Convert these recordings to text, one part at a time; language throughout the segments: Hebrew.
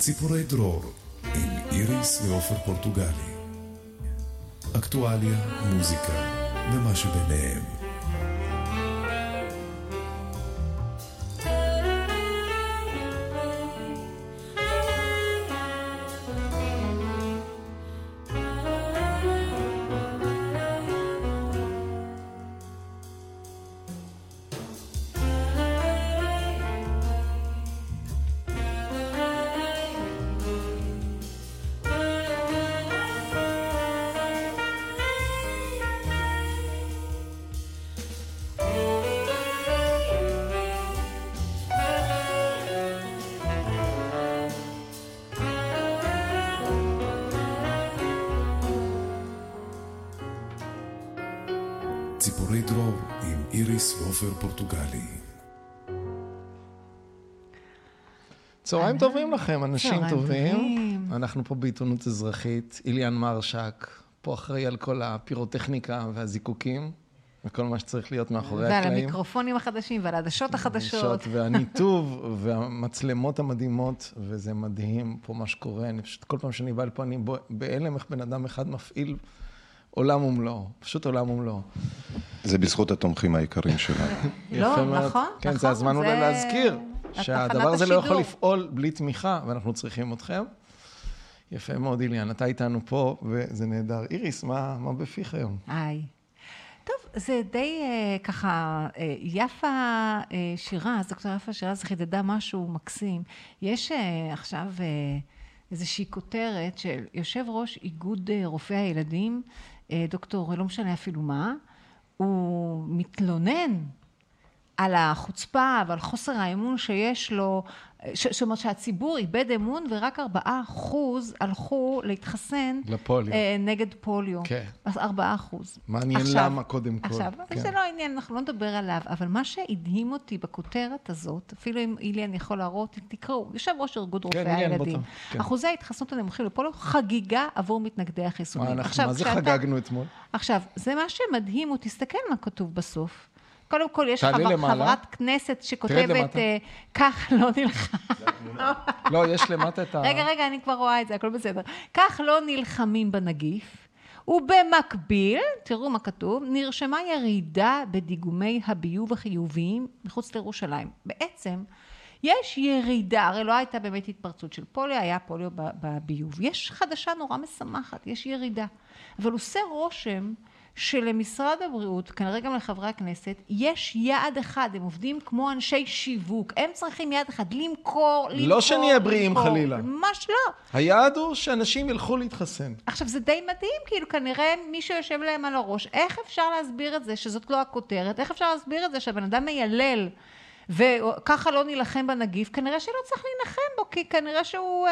ציפורי דרור עם איריס ואופר פורטוגלי. אקטואליה, מוזיקה ומה שביניהם. צהריים טובים לכם, אנשים טובים. אנחנו פה בעיתונות אזרחית, אליאן מרשק, פה אחראי על כל הפירוטכניקה והזיקוקים, וכל מה שצריך להיות מאחורי הקלעים. ועל המיקרופונים החדשים, ועל העדשות החדשות. והניתוב, והמצלמות המדהימות, וזה מדהים פה מה שקורה. אני פשוט, כל פעם שאני בא לפה, אני באלם איך בן אדם אחד מפעיל עולם ומלואו, פשוט עולם ומלואו. זה בזכות התומכים העיקריים שלנו. לא, נכון. כן, זה הזמן אולי להזכיר. שהדבר הזה לא יכול לפעול בלי תמיכה, ואנחנו צריכים אתכם. יפה מאוד, איליאן, אתה איתנו פה, וזה נהדר. איריס, מה בפיך היום? היי. טוב, זה די ככה, יפה שירה, דוקטור יפה שירה, זה חידדה משהו מקסים. יש עכשיו איזושהי כותרת של יושב ראש איגוד רופאי הילדים, דוקטור, לא משנה אפילו מה, הוא מתלונן, על החוצפה ועל חוסר האמון שיש לו, זאת אומרת שהציבור איבד אמון ורק 4% הלכו להתחסן לפוליו. נגד פוליו. כן. אז 4%. מעניין עכשיו, למה קודם כל. עכשיו, כן. זה לא עניין, אנחנו לא נדבר עליו, אבל מה שהדהים אותי בכותרת הזאת, אפילו אם איליאן יכול להראות, תקראו, יושב ראש ארגון רופאי הילדים. כן. אחוזי ההתחסנות הנמוכים לפוליו, חגיגה עבור מתנגדי החיסונים. מה זה חגגנו אתמול? עכשיו, זה מה שמדהים, הוא תסתכל מה כתוב בסוף. קודם כל, יש חברת כנסת שכותבת, כך לא נלחם. לא, יש למטה את ה... רגע, אני כבר רואה את זה, הכל בסדר. כך לא נלחמים בנגיף, ובמקביל, תראו מה כתוב, נרשמה ירידה בדיגומי הביוב החיוביים מחוץ לירושלים. בעצם, יש ירידה, הרי לא הייתה באמת התפרצות של פוליו, היה פוליו בביוב. יש חדשה נורא משמחת, יש ירידה. אבל עושה רושם, שלמשרד הבריאות, כנראה גם לחברי הכנסת, יש יעד אחד, הם עובדים כמו אנשי שיווק, הם צריכים יעד אחד, למכור. לא שנהיה בריאים חלילה. ממש לא. היעד הוא שאנשים ילכו להתחסן. עכשיו זה די מדהים, כאילו כנראה מישהו יושב להם על הראש, איך אפשר להסביר את זה, שזאת לא הכותרת, איך אפשר להסביר את זה שהבן אדם מיילל, וככה לא נלחם בנגיף, כנראה שלא צריך להילחם בו, כי כנראה שהוא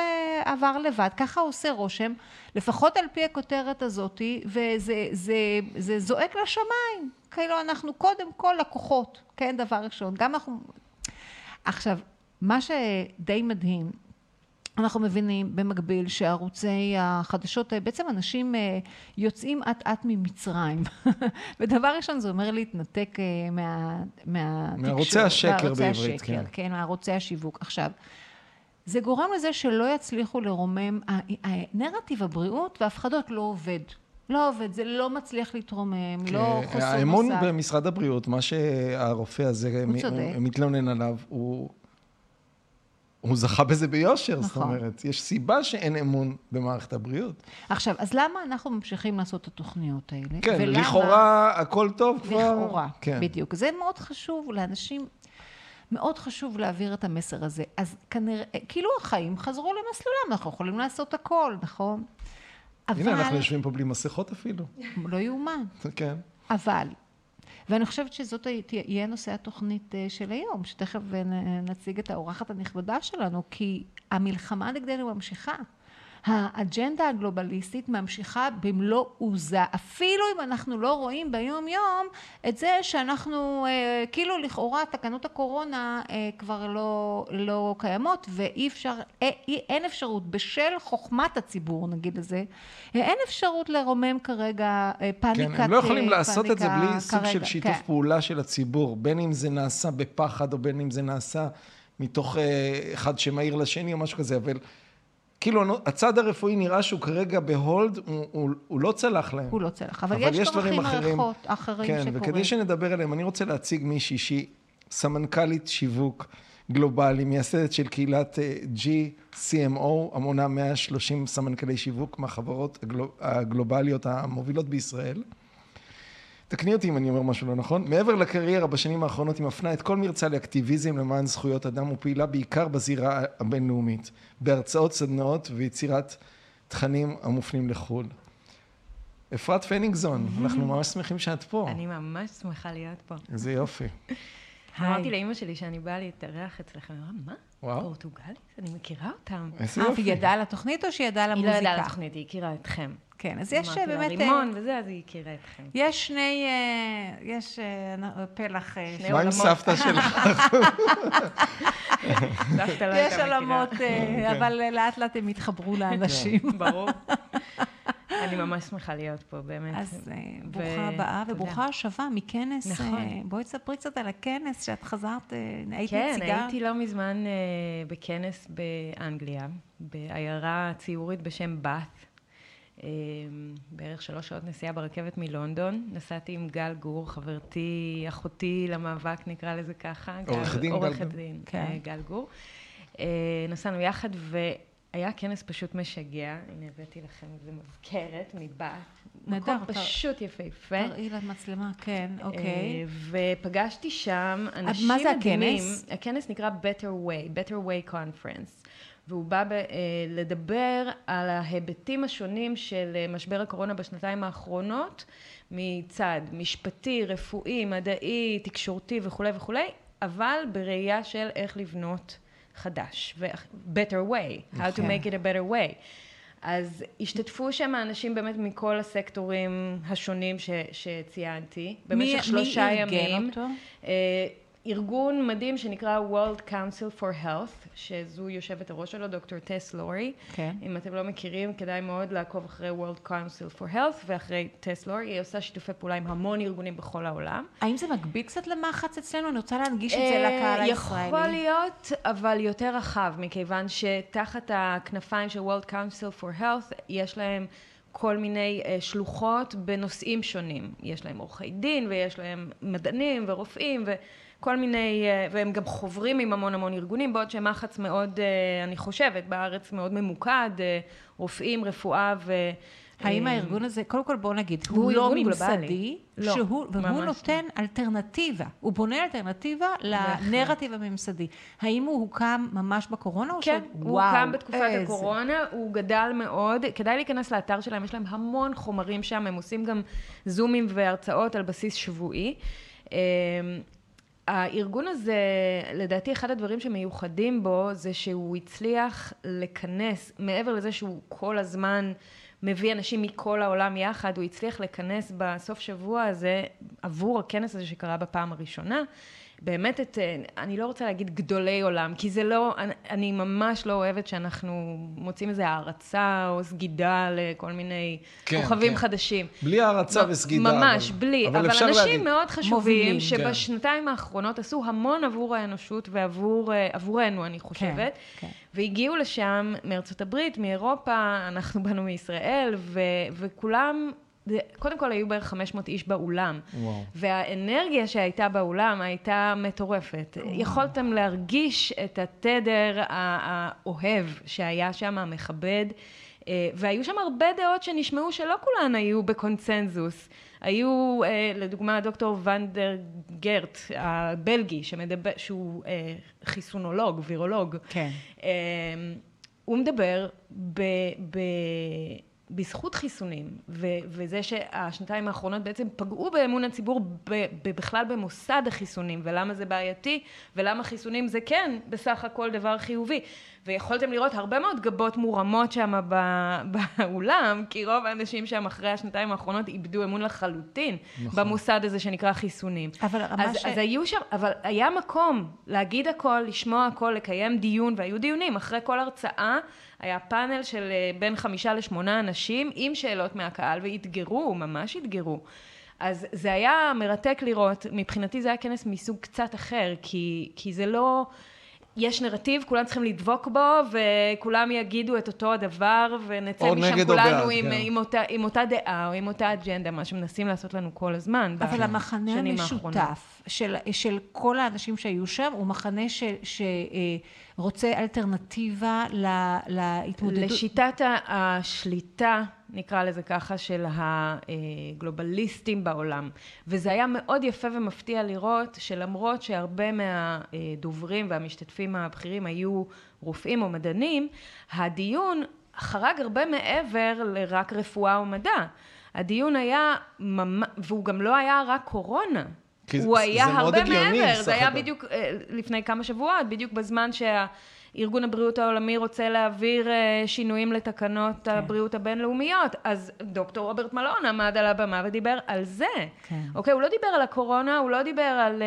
עבר לבד, ככה הוא עושה רושם, לפחות על פי הכותרת הזאת, וזה זועק לשמיים, כאילו אנחנו קודם כל לקוחות, כן, דבר ראשון, גם אנחנו... עכשיו, מה שדי מדהים, אנחנו מבינים במקביל שערוצי החדשות, בעצם אנשים יוצאים עט-עט ממצרים. ודבר ראשון זה אומר להתנתק מערוצי השקר בעברית. כן, מערוצי השיווק. עכשיו, זה גורם לזה שלא יצליחו לרומם, נרטיב הבריאות והפחדות לא עובד. לא עובד, זה לא מצליח להתרומם, לא חוסר מוסר. האמון במשרד הבריאות, מה שהרופא הזה מתלונן עליו, הוא זכה בזה ביושר, זאת אומרת. יש סיבה שאין אמון במערכת הבריאות. עכשיו, אז למה אנחנו ממשיכים לעשות את התוכניות האלה? כן, לכאורה הכל טוב כבר. לכאורה, בדיוק. זה מאוד חשוב לאנשים, מאוד חשוב להעביר את המסר הזה. אז כנראה, כאילו החיים חזרו למסלולם, אנחנו יכולים לעשות הכל, נכון? הנה, אנחנו יושבים פה בלי מסכות אפילו. לא יאומן. כן. אבל... ואני חושבת שזאת תהיה נושא התוכנית של היום, שתכף נציג את האורחת הנכבדה שלנו, כי המלחמה נגדנו ממשיכה. האג'נדה הגלובליסטית ממשיכה במלוא עוזה, אפילו אם אנחנו לא רואים ביום יום את זה שאנחנו, כאילו לכאורה תקנות הקורונה כבר לא קיימות, ואי אפשר, אין אפשרות, בשל חוכמת הציבור נגיד לזה, אין אפשרות לרומם כרגע פאניקה. כן, הם לא יכולים לעשות את זה בלי סוג של שיתוף פעולה של הציבור, בין אם זה נעשה בפחד או בין אם זה נעשה מתוך אחד שמאיר לשני או משהו כזה, אבל כאילו הצד הרפואי נראה שהוא כרגע בהולד, הוא לא צלח להם. הוא לא צלח, אבל יש דברים אחרים שקורים. כן, וכדי שנדבר עליהם, אני רוצה להציג מישהי שהיא סמנכלית שיווק גלובלי, מייסדת של קהילת G-CMO, המונה 130 סמנכלי שיווק מהחברות הגלובליות המובילות בישראל. תקני אותי אם אני אומר משהו לא נכון. מעבר לקריירה בשנים האחרונות היא מפנה את כל מרצה לאקטיביזם למען זכויות אדם ופעילה בעיקר בזירה הבינלאומית, בהרצאות סדנאות ויצירת תכנים המופנים לחו"ל. אפרת פניגזון, אנחנו ממש שמחים שאת פה. אני ממש שמחה להיות פה. זה יופי. אמרתי לאמא שלי שאני באה להתארח אצלכם, אני אמרה, מה? פורטוגלית? אני מכירה אותם. איזה יופי. היא ידעה על התוכנית או שהיא ידעה על המוזיקה? היא לא ידעה על התוכנית, היא הכירה אתכם. כן, אז יש באמת... רימון וזה, אז היא הכירה אתכם. יש שני... יש פלח... מה עם סבתא שלך? יש עולמות, אבל לאט לאט הם התחברו לאנשים. ברור. אני ממש שמחה להיות פה, באמת. אז ברוכה הבאה וברוכה השווה מכנס. בואי תספרי קצת על הכנס שאת חזרת, היית נציגה. כן, הייתי לא מזמן בכנס באנגליה, בעיירה ציורית בשם בת, בערך 3 שעות נסיעה ברכבת מלונדון. נסעתי עם גל גור, חברתי, אחותי למאבק, נקרא לזה ככה. עורך הדין גל גור. נסענו יחד ו... היה כנס פשוט משגע, הנה הבאתי לכם איזה מזכרת מבת, מקום פשוט יפהפה. תראי למצלמה, כן, אוקיי. ופגשתי שם אנשים מדהימים. מה זה הכנס? הכנס נקרא Better Way, Better Way Conference, והוא בא לדבר על ההיבטים השונים של משבר הקורונה בשנתיים האחרונות, מצד משפטי, רפואי, מדעי, תקשורתי וכו' וכו', אבל בראייה של איך לבנות חדש, better way, how to make it a better way. אז השתתפו שם האנשים באמת מכל הסקטורים השונים שציינתי, במשך 3 ימים. ארגון מדהים שנקרא World Council for Health, שזו יושבת הראש שלו, דוקטור טס לורי. אם אתם לא מכירים, כדאי מאוד לעקוב אחרי World Council for Health, ואחרי טס לורי. היא עושה שיתופי פעולה עם המון ארגונים בכל העולם. האם זה מגביל קצת למחץ אצלנו? אני רוצה להנגיש את זה לקהל הישראלי. יכול להיות, אבל יותר רחב, מכיוון שתחת הכנפיים של World Council for Health, יש להם כל מיני שלוחות בנושאים שונים. יש להם עורכי דין, ויש להם מדענים ורופאים, כל מיני, והם גם חוברים עם המון המון ארגונים, בעוד שמחץ מאוד, אני חושבת, בארץ מאוד ממוקד, רופאים, רפואה ו... האם הארגון הזה, קודם כל בואו נגיד, הוא לא ממסדי, והוא נותן אלטרנטיבה, הוא בונה אלטרנטיבה לנרטיב הממסדי. האם הוא הוקם ממש בקורונה? כן, הוא הוקם בתקופת הקורונה, הוא גדל מאוד, כדאי להיכנס לאתר שלהם, יש להם המון חומרים שם, הם עושים גם זומים והרצאות על בסיס שבועי. הארגון הזה, לדעתי, אחד הדברים שמיוחדים בו, זה שהוא הצליח לכנס, מעבר לזה שהוא כל הזמן מביא אנשים מכל העולם יחד, הוא הצליח לכנס בסוף שבוע הזה, עבור הכנס הזה שקרה בפעם הראשונה, באמת את, אני לא רוצה להגיד גדולי עולם, כי זה לא, אני ממש לא אוהבת שאנחנו מוצאים איזה הערצה או סגידה לכל מיני כוכבים חדשים. בלי הערצה וסגידה. ממש, בלי. אבל אנשים מאוד חשובים שבשנתיים האחרונות עשו המון עבור האנושות ועבורנו, אני חושבת. והגיעו לשם מארצות הברית, מאירופה, אנחנו בנו מישראל, וכולם... קודם כל היו בערך 500 איש באולם, והאנרגיה שהייתה באולם הייתה מטורפת. יכולתם להרגיש את התדר האוהב שהיה שם, המכבד, והיו שם הרבה דעות שנשמעו שלא כולן היו בקונצנזוס. היו, לדוגמה, דוקטור ונדר גרט, הבלגי, שהוא חיסונולוג, וירולוג. הוא מדבר בזכות חיסונים, וזה שהשנתיים האחרונות בעצם פגעו באמון הציבור בכלל במוסד החיסונים, ולמה זה בעייתי, ולמה חיסונים זה כן בסך הכל דבר חיובי. ויכולתם לראות הרבה מאוד גבות מורמות שם באולם, כי רוב האנשים שם אחרי השנתיים האחרונות איבדו אמון לחלוטין במוסד הזה שנקרא חיסונים. אז היו שם, אבל היה מקום להגיד הכל, לשמוע הכל, לקיים דיון, והיו דיונים. אחרי כל הרצאה היה פאנל של בין 5 ל8 אנשים עם שאלות מהקהל, והתגרו, ממש התגרו. אז זה היה מרתק לראות, מבחינתי זה היה כנס מסוג קצת אחר, כי זה לא... יש נרטיב, כולם צריכים לדבוק בו, וכולם יגידו את אותו הדבר, ונצא משם כולנו עם אותה דעה, או עם אותה אג'נדה, מה שמנסים לעשות לנו כל הזמן. אבל המחנה המשותף של כל האנשים שהיו שם, הוא מחנה שרוצה אלטרנטיבה להתמודדות. לשיטת השליטה, נקרא לזה ככה, של הגלובליסטים בעולם. וזה היה מאוד יפה ומפתיע לראות, שלמרות שהרבה מהדוברים והמשתתפים הבכירים היו רופאים או מדענים, הדיון חרג הרבה מעבר לרק רפואה או מדע. הדיון היה, והוא גם לא היה רק קורונה. הוא היה הרבה מעבר. זה היה בדיוק לפני כמה שבועות, בדיוק בזמן שה... ארגון הבריאות העולמי רוצה להעביר שינויים לתקנות כן. הבריאות הבינלאומיות. אז דוקטור רוברט מלון עמד על הבמה ודיבר על זה. כן. אוקיי, הוא לא דיבר על הקורונה, הוא לא דיבר על,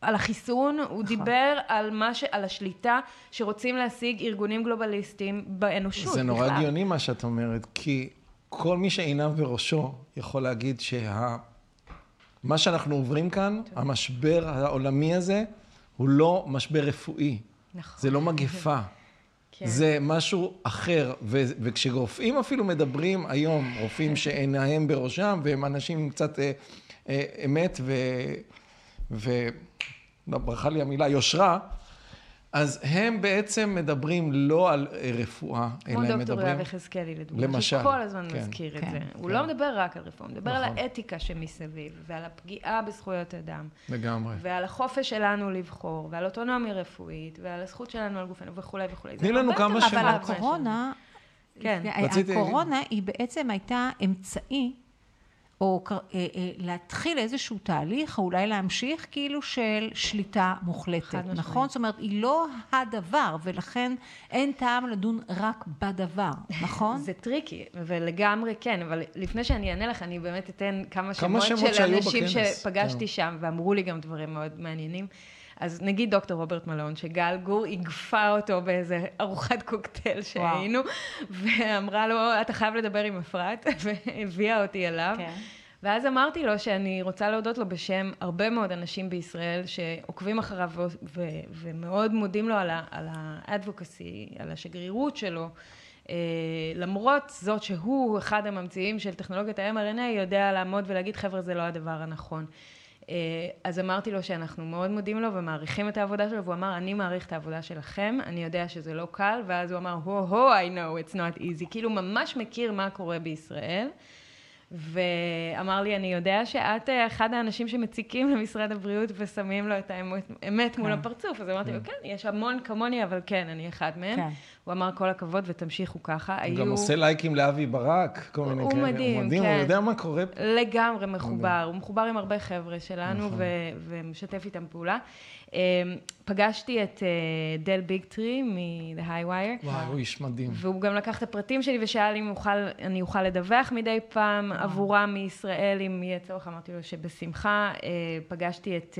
על החיסון, הוא נכון. דיבר על, על השליטה שרוצים להשיג ארגונים גלובליסטיים באנושות. זה נורא הגיוני מה שאת אומרת, כי כל מי שעיניו בראשו יכול להגיד מה שאנחנו עוברים כאן, טוב. המשבר העולמי הזה, הוא לא משבר רפואי. נכון. זה לא מגפה, כן. זה משהו אחר, וכשרופאים אפילו מדברים היום, רופאים שעיניהם בראשם, והם אנשים קצת אמת לא ברכה לי המילה, יושרה, אז הם בעצם מדברים לא על רפואה, אלא הם מדברים... כמו דוקטור וחזקאלי לדוגמה, שכל הזמן כן, מזכיר כן, את זה. כן. הוא לא מדבר רק על רפואה, הוא מדבר נכון. על האתיקה שמסביב, ועל הפגיעה בזכויות אדם. לגמרי. ועל החופש שלנו לבחור, ועל אוטונומיה רפואית, ועל הזכות שלנו על גופנו וכו' וכו'. תני לנו כמה שמות. אבל הקורונה, כן. הקורונה היא בעצם הייתה אמצעי, או להתחיל איזשהו תהליך, או אולי להמשיך כאילו של שליטה מוחלטת, נכון? זאת אומרת, היא לא הדבר, ולכן אין טעם לדון רק בדבר, נכון? זה טריקי, ולגמרי כן, אבל לפני שאני אענה לך, אני באמת אתן כמה שמות של אנשים שפגשתי שם, ואמרו לי גם דברים מאוד מעניינים. אז נגיד דוקטור רוברט מלון, שגל גור הגפה אותו באיזה ארוחת קוקטייל שהיינו, ואמרה לו, אתה חייב לדבר עם אפרת, והביאה אותי אליו. כן. ואז אמרתי לו שאני רוצה להודות לו בשם הרבה מאוד אנשים בישראל, שעוקבים אחריו ומאוד מודים לו על האדבוקסי, על השגרירות שלו, למרות זאת שהוא אחד הממציאים של טכנולוגיית ה-mRNA, יודע לעמוד ולהגיד, חבר'ה, זה לא הדבר הנכון. אז אמרתי לו שאנחנו מאוד מודים לו ומעריכים את העבודה שלו, והוא אמר, אני מעריך את העבודה שלכם, אני יודע שזה לא קל, ואז הוא אמר, I know, it's not easy, כאילו ממש מכיר מה קורה בישראל, ואמר לי, אני יודע שאת אחד האנשים שמציקים למשרד הבריאות ושמים לו את האמת מול הפרצוף, אז אמרתי לו, כן, יש המון כמוני, אבל כן, אני אחד מהם. הוא אמר, כל הכבוד ותמשיכו ככה. הוא גם עושה לייקים לאבי ברק, כל מיני כאלה. הוא מדהים, כן. הוא יודע מה קורה. לגמרי מחובר, הוא מחובר עם הרבה חבר'ה שלנו ומשתף איתם פעולה. פגשתי את דל ביגטרי מ-The High Wire. וואו, הוא איש מדהים. והוא גם לקח את הפרטים שלי ושאל אם אני אוכל לדווח מדי פעם עבורה מישראל, אם יהיה צורך, אמרתי לו שבשמחה. פגשתי את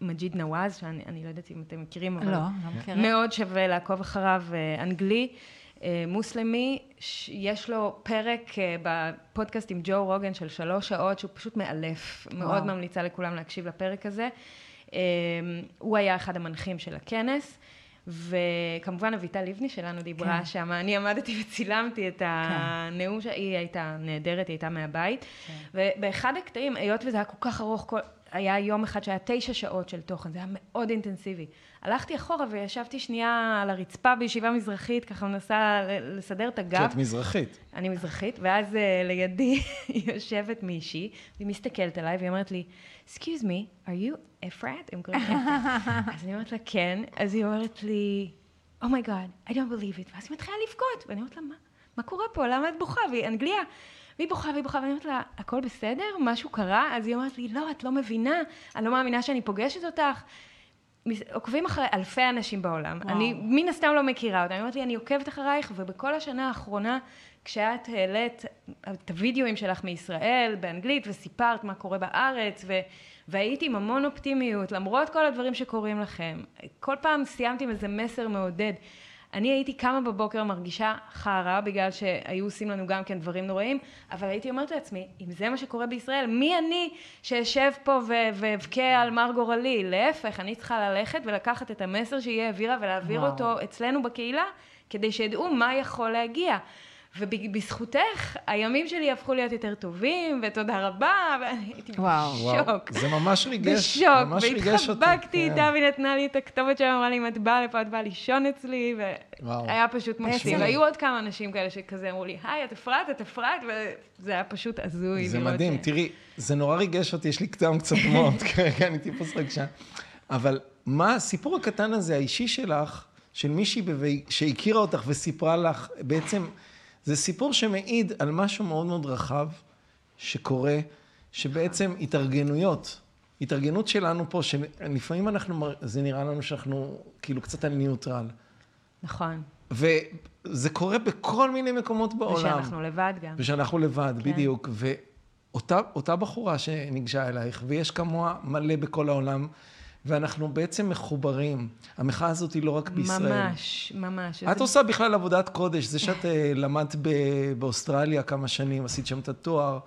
מג'יד נואז, שאני לא יודעת אם אתם מכירים, אבל מאוד שווה לעקוב אחריו, אנגלי, מוסלמי, יש לו פרק בפודקאסט עם ג'ו רוגן של 3 שעות, שהוא פשוט מאלף, מאוד ממליצה לכולם להקשיב לפרק הזה. הוא היה אחד המנחים של הכנס, וכמובן אביטל לבני שלנו דיברה שם, אני עמדתי וצילמתי את הנאום, היא הייתה נהדרת, היא הייתה מהבית, ובאחד הקטעים, היות וזה היה כל כך ארוך, היה יום אחד שהיה 9 שעות של תוכן, זה היה מאוד אינטנסיבי. הלכתי אחורה וישבתי שנייה על הרצפה בישיבה מזרחית, ככה מנסה לסדר את הגב. שאת מזרחית. אני מזרחית, ואז לידי יושבת מישהי, והיא מסתכלת עליי והיא אומרת לי, Excuse me, are you Afrat? I'm going Afrat. אז אני אומרת לה, כן. אז היא אומרת לי, Oh my God, I don't believe it. ואז היא מתחילה לבכות. ואני אומרת לה, מה קורה פה? למה את בוכה? והיא אנגליה. והיא בוכה, ואני אומרת לה, הכל בסדר? משהו קרה? אז היא אומרת לי, לא, את לא מבינה, אני לא מאמינה שאני פוגשת אותך. עוקבים אחרי אלפי אנשים בעולם, וואו. אני מן הסתם לא מכירה אותה, אני אומרת לי, אני עוקבת אחרייך, ובכל השנה האחרונה, כשאת העלית את הוידאוים שלך מישראל, באנגלית, וסיפרת מה קורה בארץ, והייתי עם המון אופטימיות, למרות כל הדברים שקורים לכם, כל פעם סיימתי עם איזה מסר מעודד, אני הייתי קמה בבוקר מרגישה חרה, בגלל שהיו עושים לנו גם כן דברים נוראים, אבל הייתי אומרת לעצמי, אם זה מה שקורה בישראל, מי אני שישב פה ואבכה על מר גורלי? להפך, אני צריכה ללכת ולקחת את המסר שהיא העבירה ולהעביר אותו אצלנו בקהילה, כדי שידעו מה יכול להגיע. ובזכותך, הימים שלי הפכו להיות יותר טובים, ותודה רבה, והייתי בשוק. זה ממש ריגש. בשוק, והתחבקתי איתה, והיא נתנה לי את הכתובת שלה, אמרה לי, אם את באה לפה, את באה לישון אצלי, והיה פשוט מקסים. היו עוד כמה אנשים כאלה שכזה אמרו לי, היי, את אפרת, וזה היה פשוט עזוי. זה מדהים, תראי, זה נורא ריגש אותי, יש לי קטעם קצת מאוד, כרגע אני טיפוס רגשה. אבל מה הסיפור הקטן הזה, האישי שלך, של מישהי שהכירה אותך וסיפרה לך, בעצם זה סיפור שמעיד על משהו מאוד מאוד רחב שקורה, שבעצם התארגנות שלנו פה, שלפעמים זה נראה לנו שאנחנו כאילו קצת על ניוטרל. נכון. וזה קורה בכל מיני מקומות בעולם. ושאנחנו לבד גם. כן. בדיוק. ואותה בחורה שניגשה אלייך, ויש כמוה מלא בכל העולם, ואנחנו בעצם מחוברים. המחאה הזאת היא לא רק בישראל. ממש. את עושה בכלל עבודת קודש. זה שאת למדת באוסטרליה כמה שנים, עשית שם את התואר,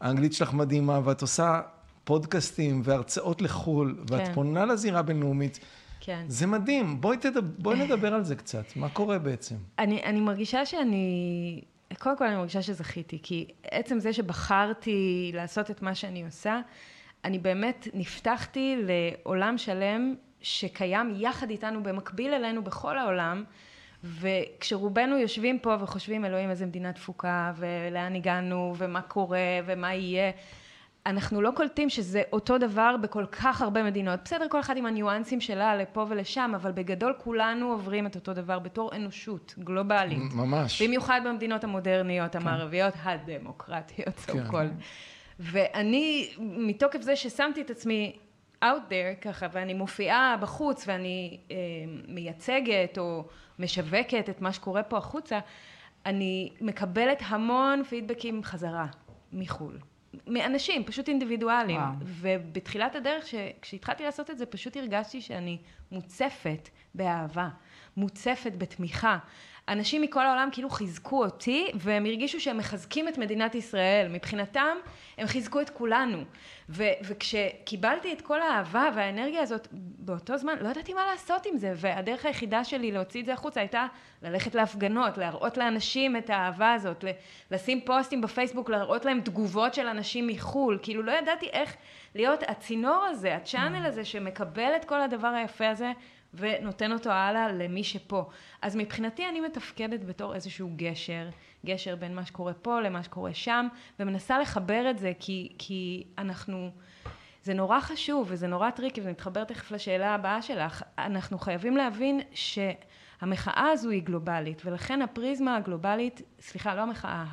האנגלית שלך מדהימה, ואת עושה פודקאסטים והרצאות לחול, ואת פונה לזירה בינלאומית. כן. זה מדהים. בואי נדבר על זה קצת. מה קורה בעצם? אני מרגישה קודם כל אני מרגישה שזכיתי, כי עצם זה שבחרתי לעשות את מה שאני עושה, אני באמת נפתחתי לעולם שלם שקיים יחד איתנו, במקביל אלינו בכל העולם, וכשרובנו יושבים פה וחושבים, אלוהים, איזה מדינה דפוקה, ולאן הגענו, ומה קורה, ומה יהיה, אנחנו לא קולטים שזה אותו דבר בכל כך הרבה מדינות. בסדר, כל אחד עם הניואנסים שלה לפה ולשם, אבל בגדול כולנו עוברים את אותו דבר בתור אנושות גלובלית. ממש. במיוחד במדינות המודרניות, המערביות, הדמוקרטיות, סו-קול. ואני, מתוקף זה ששמתי את עצמי out there ככה, ואני מופיעה בחוץ, ואני מייצגת או משווקת את מה שקורה פה החוצה, אני מקבלת המון פידבקים חזרה מחול. מאנשים, פשוט אינדיבידואלים. ובתחילת הדרך, כשהתחלתי לעשות את זה, פשוט הרגשתי שאני מוצפת באהבה, מוצפת בתמיכה. אנשים מכל העולם כאילו חיזקו אותי, והם הרגישו שהם מחזקים את מדינת ישראל. מבחינתם, הם חיזקו את כולנו. וכשקיבלתי את כל האהבה והאנרגיה הזאת, באותו זמן, לא ידעתי מה לעשות עם זה, והדרך היחידה שלי להוציא את זה החוצה הייתה ללכת להפגנות, להראות לאנשים את האהבה הזאת, לשים פוסטים בפייסבוק, להראות להם תגובות של אנשים מחול. כאילו לא ידעתי איך להיות הצינור הזה, הצ'אנל הזה שמקבל את כל הדבר היפה הזה, ונותן אותו הלאה למי שפה. אז מבחינתי אני מתפקדת בתור איזשהו גשר בין מה שקורה פה למה שקורה שם, ומנסה לחבר את זה, כי אנחנו, זה נורא חשוב, וזה נורא טריקי, וזה מתחבר תכף לשאלה הבאה שלך, אנחנו חייבים להבין שהמחאה הזו היא גלובלית, ולכן הפריזמה הגלובלית, סליחה, לא המחאה,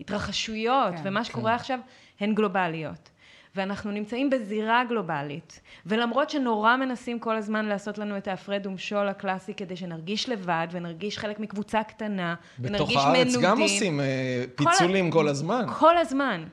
ההתרחשויות, ומה שקורה עכשיו, הן גלובליות. ואנחנו נמצאים בזירה גלובלית, ולמרות שנורא מנסים כל הזמן לעשות לנו את ההפרד ומשול הקלאסי, כדי שנרגיש לבד, ונרגיש חלק מקבוצה קטנה, ונרגיש מנודים. בתוך הארץ גם עושים פיצולים כל הזמן.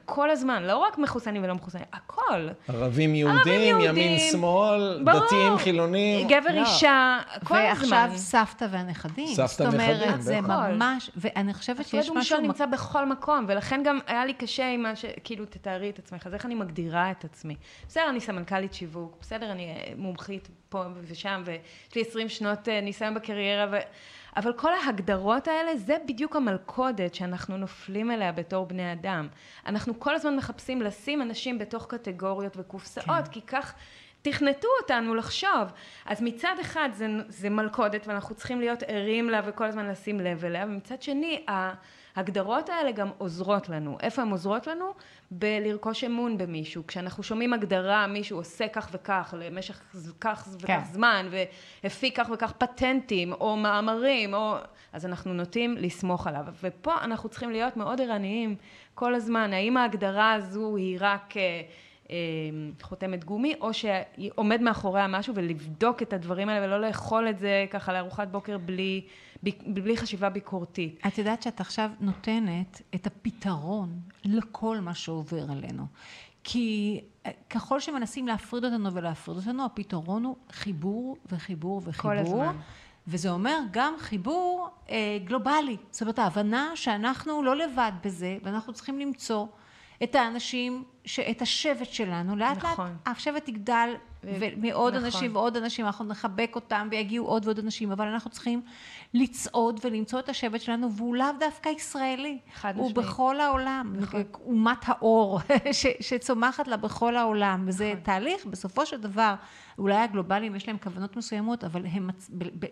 כל הזמן, לא רק מחוסנים ולא מחוסנים, הכל. ערבים יהודים, ימין שמאל, דתיים חילונים. גבר אישה, כל הזמן. ועכשיו סבתא והנכדים. זאת אומרת, זה ממש, ואני חושבת שיש משהו. הפרד ומשול נמצא בכל מקום, ולכן גם היה לי קשה עם מה שכאילו תתארי את עצמך, אז איך אני מגדיר את עצמי. בסדר, אני סמנכלית שיווק, בסדר, אני מומחית פה ושם, ויש לי 20 שנות ניסיון בקריירה, אבל כל ההגדרות האלה, זה בדיוק המלכודת שאנחנו נופלים אליה בתור בני אדם. אנחנו כל הזמן מחפשים לשים אנשים בתוך קטגוריות וקופסאות, כי כך תכנתו אותנו לחשוב. אז מצד אחד זה מלכודת, ואנחנו צריכים להיות ערים לה וכל הזמן לשים לב אליה, ומצד שני, ההגדרות האלה גם עוזרות לנו. איפה הן עוזרות לנו? בלרכוש אמון במישהו. כשאנחנו שומעים הגדרה, מישהו עושה כך וכך, למשך כך וכך זמן, והפיק כך וכך פטנטים, או מאמרים, אז אנחנו נוטים לסמוך עליו. ופה אנחנו צריכים להיות מאוד ערניים כל הזמן. האם ההגדרה הזו היא רק חותמת גומי, או שעומד מאחוריה משהו, ולבדוק את הדברים האלה, ולא לאכול את זה ככה לארוחת בוקר בלי חשיבה ביקורתית. את יודעת שאת עכשיו נותנת את הפתרון לכל מה שעובר עלינו. כי ככל שמנסים להפריד אותנו, הפתרון הוא חיבור וחיבור וחיבור. כל הזמן. וזה אומר גם חיבור גלובלי, זאת אומרת ההבנה שאנחנו לא לבד בזה, ואנחנו צריכים למצוא את האנשים, את השבט שלנו, לאט לאט השבט יגדל ומאוד אנשים ועוד אנשים, אנחנו נחבק אותם ויגיעו עוד ועוד אנשים, אבל אנחנו צריכים לצעוד ולמצוא את השבט שלנו, והוא לאו דווקא ישראלי, הוא בכל העולם, אומת האור שצומחת לה בכל העולם, וזה תהליך, בסופו של דבר, אולי הגלובלים יש להם כוונות מסוימות, אבל הם...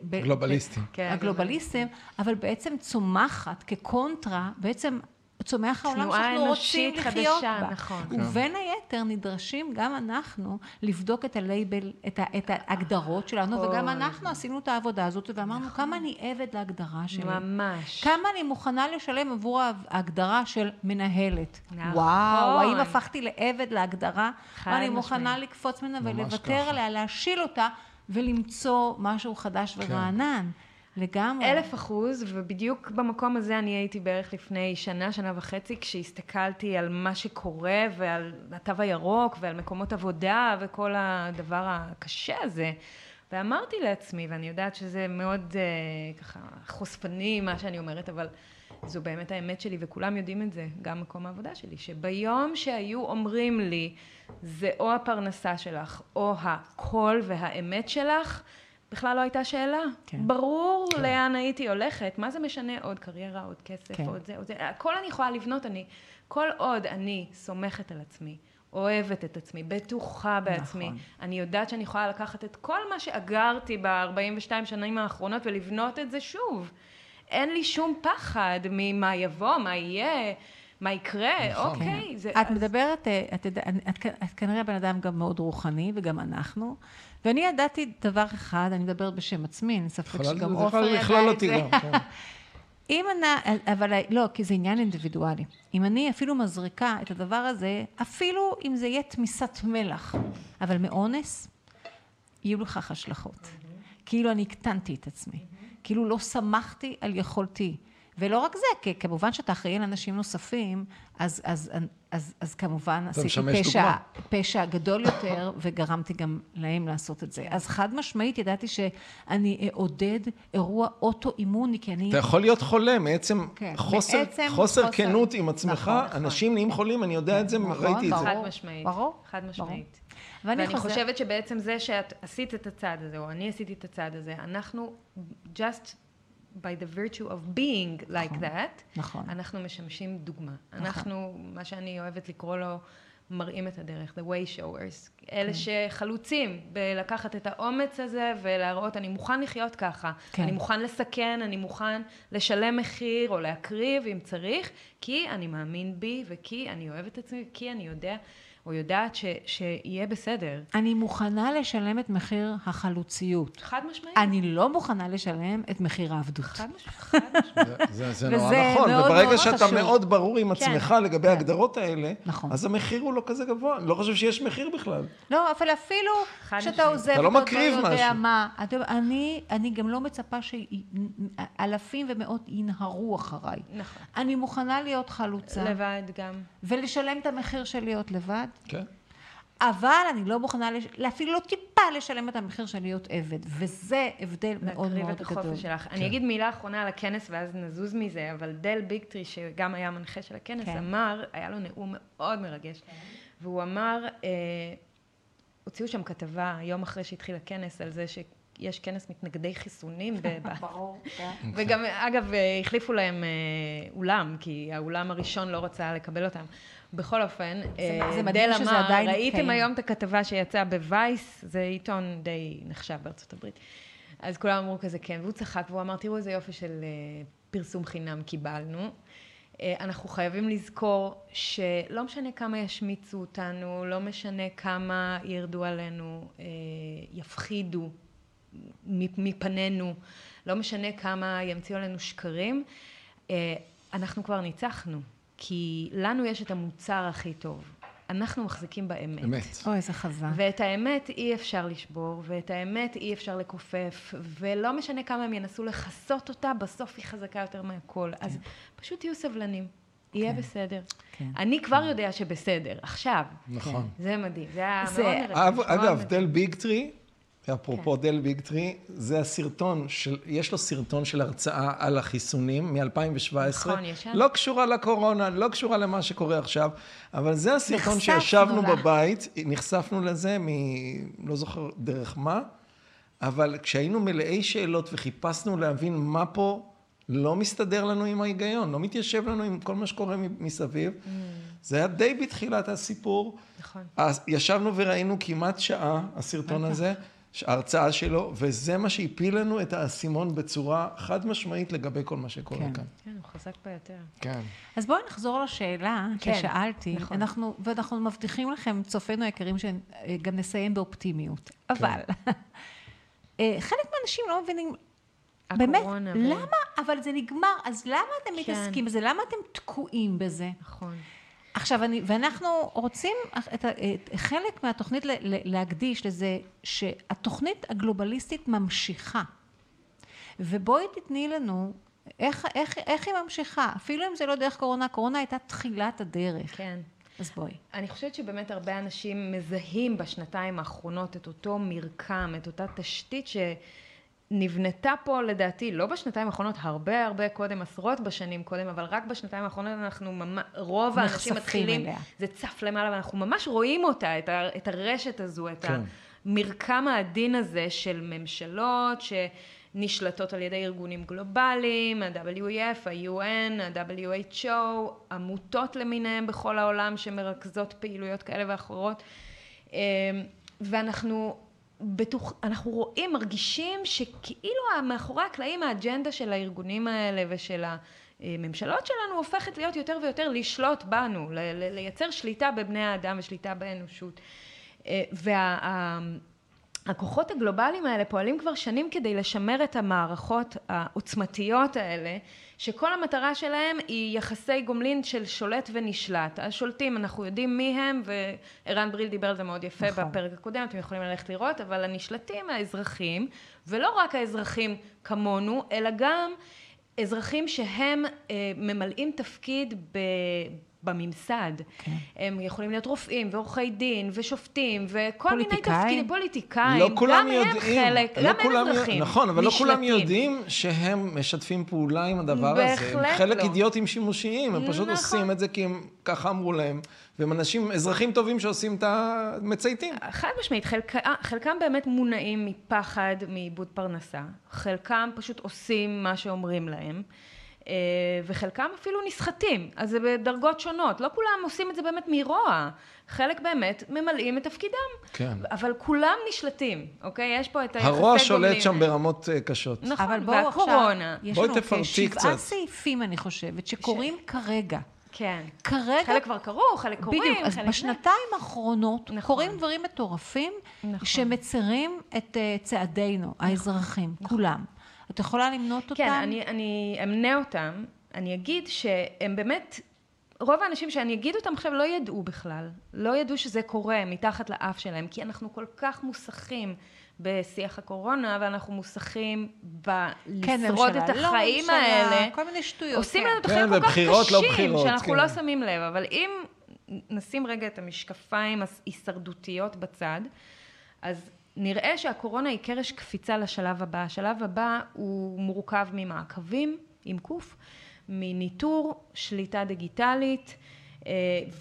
גלובליסטים. הגלובליסטים, אבל בעצם צומחת כקונטרה, בעצם... צומח העולם שאנחנו רוצים לחיות בה. נכון. ובין היתר נדרשים גם אנחנו לבדוק את הלייבל, את ההגדרות שלנו, וגם אנחנו עשינו את העבודה הזאת, ואמרנו כמה אני עבד להגדרה שלי. ממש. כמה אני מוכנה לשלם עבור ההגדרה של מנהלת. וואו, האם הפכתי לעבד להגדרה? אני מוכנה לקפוץ ממנה ולוותר עליה, להשיל אותה, ולמצוא משהו חדש ורענן. לגמרי. 1000%, ובדיוק במקום הזה אני הייתי בערך לפני שנה וחצי, כשהסתכלתי על מה שקורה ועל התו הירוק ועל מקומות עבודה וכל הדבר הקשה הזה, ואמרתי לעצמי, ואני יודעת שזה מאוד ככה חושפני מה שאני אומרת, אבל זו באמת האמת שלי וכולם יודעים את זה, גם מקום העבודה שלי, שביום שהיו אומרים לי זה או הפרנסה שלך או הכל והאמת שלך, בכלל לא הייתה שאלה. כן. ברור כן. לאן הייתי הולכת, מה זה משנה עוד קריירה, עוד כסף, כן. עוד זה, עוד זה. הכל אני יכולה לבנות, כל עוד אני סומכת על עצמי, אוהבת את עצמי, בטוחה בעצמי. נכון. אני יודעת שאני יכולה לקחת את כל מה שאגרתי ב-42 שנים האחרונות ולבנות את זה שוב. אין לי שום פחד ממה יבוא, מה יהיה, מה יקרה, נכון. אוקיי. כן. זה, את אז... מדברת, את כנראה בן אדם גם מאוד רוחני וגם אנחנו, ואני ידעתי דבר אחד, אני מדברת בשם עצמי, אני ספק שגם אופר ידע את זה. אם אני, אבל לא, כי זה עניין אינדיבידואלי. אם אני אפילו מזריקה את הדבר הזה, אפילו אם זה יהיה תמיסת מלח, אבל מאונס, יהיו לכך השלכות. כאילו אני קטנתי את עצמי, כאילו לא שמחתי על יכולתי. ולא רק זה, כי כמובן שאתה אחראי לאנשים נוספים, אז כמובן עשיתי פשע גדול יותר, וגרמתי גם להם לעשות את זה. אז חד משמעית ידעתי שאני עודד אירוע אוטו-אימוני, כי אני... אתה יכול להיות חולה, מעצם חוסר כנות עם עצמך, אנשים נהיים חולים, אני יודע את זה, ראיתי את זה. חד משמעית. ואני חושבת שבעצם זה שאת עשית את הצעד הזה, או אני עשיתי את הצעד הזה, אנחנו just... by the virtue of being like that, אנחנו משמשים דוגמה. אנחנו, מה שאני אוהבת לקרוא לו, מראים את הדרך, the way showers. אלה שחלוצים בלקחת את האומץ הזה ולהראות, אני מוכן לחיות ככה, אני מוכן לסכן, אני מוכן לשלם מחיר או להקריב אם צריך, כי אני מאמין בי וכי אני אוהבת את עצמי, כי אני יודע או יודעת שיהיה בסדר. אני מוכנה לשלם את מחיר החלוציות. חד משמעית. אני לא מוכנה לשלם את מחיר העבדות. חד משמעית. זה נורא נכון. וברגע שאתה מאוד ברור עם עצמך לגבי ההגדרות האלה, אז המחיר הוא לא כזה גבוה. אני לא חושב שיש מחיר בכלל. לא, אבל אפילו שאתה עוזב, אתה לא יודע מה. אני גם לא מצפה שאלפים ומאות ינהרו אחריי. נכון. אני מוכנה להיות חלוצה. לבד גם. ולשלם את המחיר של להיות לבד. כן. אבל אני לא מוכנה, אפילו לא טיפה לשלם את המחיר של להיות עבד, וזה הבדל מאוד מאוד גדול. אני אגיד מילה אחרונה על הכנס, ואז נזוז מזה, אבל דל ביגטרי, שגם היה מנחה של הכנס, אמר, היה לו נאום מאוד מרגש, והוא אמר, הוציאו שם כתבה, יום אחרי שהתחיל הכנס, על זה שיש כנס מתנגדי חיסונים, ברור, וגם אגב, החליפו להם אולם, כי האולם הראשון לא רצה לקבל אותם, בכל אופן, דל אמר, ראיתם היום את הכתבה שיצאה בווייס, זה עיתון די נחשב בארצות הברית, אז כולם אמרו כזה כן, והוא צחק, והוא אמר, תראו איזה יופי של פרסום חינם קיבלנו, אנחנו חייבים לזכור שלא משנה כמה ישמיצו אותנו, לא משנה כמה ירדו עלינו, יפחידו מפנינו, לא משנה כמה ימציאו עלינו שקרים, אנחנו כבר ניצחנו. כי לנו יש את המוצר הכי טוב. אנחנו מחזיקים באמת. אמת. או, איזה חזק. ואת האמת אי אפשר לשבור, ואת האמת אי אפשר לכופף, ולא משנה כמה הם ינסו לחסות אותה, בסוף היא חזקה יותר מהכל. כן. אז פשוט תהיו סבלנים. כן. יהיה בסדר. כן. אני כבר יודע שבסדר. עכשיו. נכון. זה מדהים. זה היה מאוד נראה. אגב, דל ביגטרי, ואפרופו דל ביגטרי, זה הסרטון, יש לו סרטון של הרצאה על החיסונים מ-2017. לא קשורה לקורונה, לא קשורה למה שקורה עכשיו, אבל זה הסרטון שישבנו בבית, נחשפנו לזה, לא זוכר דרך מה, אבל כשהיינו מלאי שאלות וחיפשנו להבין מה פה לא מסתדר לנו עם ההיגיון, לא מתיישב לנו עם כל מה שקורה מסביב, זה היה די בתחילת הסיפור. נכון. ישבנו וראינו כמעט שעה, הסרטון הזה, ההרצאה שלו, וזה מה שהפיל לנו את האסימון בצורה חד משמעית לגבי כל מה שקורה כאן. כן, הוא חזק ביותר. כן. אז בואו נחזור לשאלה ששאלתי, ואנחנו מבטיחים לכם, צופינו היקרים, שגם נסיים באופטימיות. אבל, חלק מהאנשים לא מבינים, באמת, למה, אבל זה נגמר, אז למה אתם מתעסקים בזה? למה אתם תקועים בזה? נכון. עכשיו, ואנחנו רוצים חלק מהתוכנית להקדיש לזה שהתוכנית הגלובליסטית ממשיכה. ובואי תתני לנו איך היא ממשיכה. אפילו אם זה לא דרך קורונה, קורונה הייתה תחילת הדרך. כן. אז בואי. אני חושבת שבאמת הרבה אנשים מזהים בשנתיים האחרונות את אותו מרקם, את אותה תשתית נבנתה פה לדעתי, לא בשנתיים האחרונות, הרבה הרבה קודם, עשרות בשנים קודם, אבל רק בשנתיים האחרונות אנחנו ממש, רוב האנשים מתחילים, זה צף למעלה, ואנחנו ממש רואים אותה, את הרשת הזו, את המרקם העדין הזה של ממשלות שנשלטות על ידי ארגונים גלובליים, ה-WEF, ה-UN, ה-WHO, עמותות למיניהם בכל העולם שמרכזות פעילויות כאלה ואחרות, ואנחנו אנחנו רואים, מרגישים שכאילו מאחורי הקלעים האג'נדה של הארגונים האלה ושל הממשלות שלנו הופכת להיות יותר ויותר לשלוט בנו, לייצר שליטה בבני האדם ושליטה באנושות. והכוחות הגלובליים האלה פועלים כבר שנים כדי לשמר את המערכות העוצמתיות האלה, שכל המטרה שלהם היא יחסי גומלין של שולט ונשלט. השולטים, אנחנו יודעים מי הם, ואירן בריל דיבר על זה מאוד יפה בפרק הקודם, אתם יכולים ללכת לראות, אבל הנשלטים האזרחים, ולא רק האזרחים כמונו, אלא גם אזרחים שהם ממלאים תפקיד בממסד. הם יכולים להיות רופאים ועורכי דין ושופטים וכל מיני תפקידים, פוליטיקאים. לא כולם יודעים. גם הם אזרחים. נכון, אבל לא כולם יודעים שהם משתפים פעולה עם הדבר הזה. הם חלק אידיוטים שימושיים, הם פשוט עושים את זה כי הם ככה אמרו להם. והם אנשים, אזרחים טובים שעושים את המצייתים. חד משמעית, חלקם באמת מונעים מפחד, מאיבוד פרנסה. חלקם פשוט עושים מה שאומרים להם. וחלקם אפילו נסחטים, אז זה בדרגות שונות, לא כולם עושים את זה באמת מרוע, חלק באמת ממלאים את תפקידם, כן. אבל כולם נשלטים, אוקיי? יש פה את היחסי גומלין. הרוע שולט שם ברמות קשות. נכון, והקורונה. יש לנו כשבעה סעיפים, אני חושבת, שקוראים כרגע. כן. כרגע. חלק כבר קראו, חלק קוראים. בדיוק, אז בשנתיים האחרונות קוראים דברים מטורפים, שמצרים את צעדינו, האזרחים, כולם. את יכולה למנות אותם? כן, אני אמנה אותם, אני אגיד שהם באמת, רוב האנשים שאני אגיד אותם עכשיו לא ידעו בכלל, לא ידעו שזה קורה מתחת לאף שלהם, כי אנחנו כל כך מוסכים בשיח הקורונה, ואנחנו מוסכים בלשרוד את החיים האלה. כל מיני שטויות. עושים לנו את החיים כל כך קשים, שאנחנו לא שמים לב, אבל אם נשים רגע את המשקפיים ההישרדותיות בצד, אז נראה שהקורונה היא קרש קפיצה לשלב הבא. השלב הבא הוא מורכב ממעקבים, עם קוף, מניטור, שליטה דיגיטלית,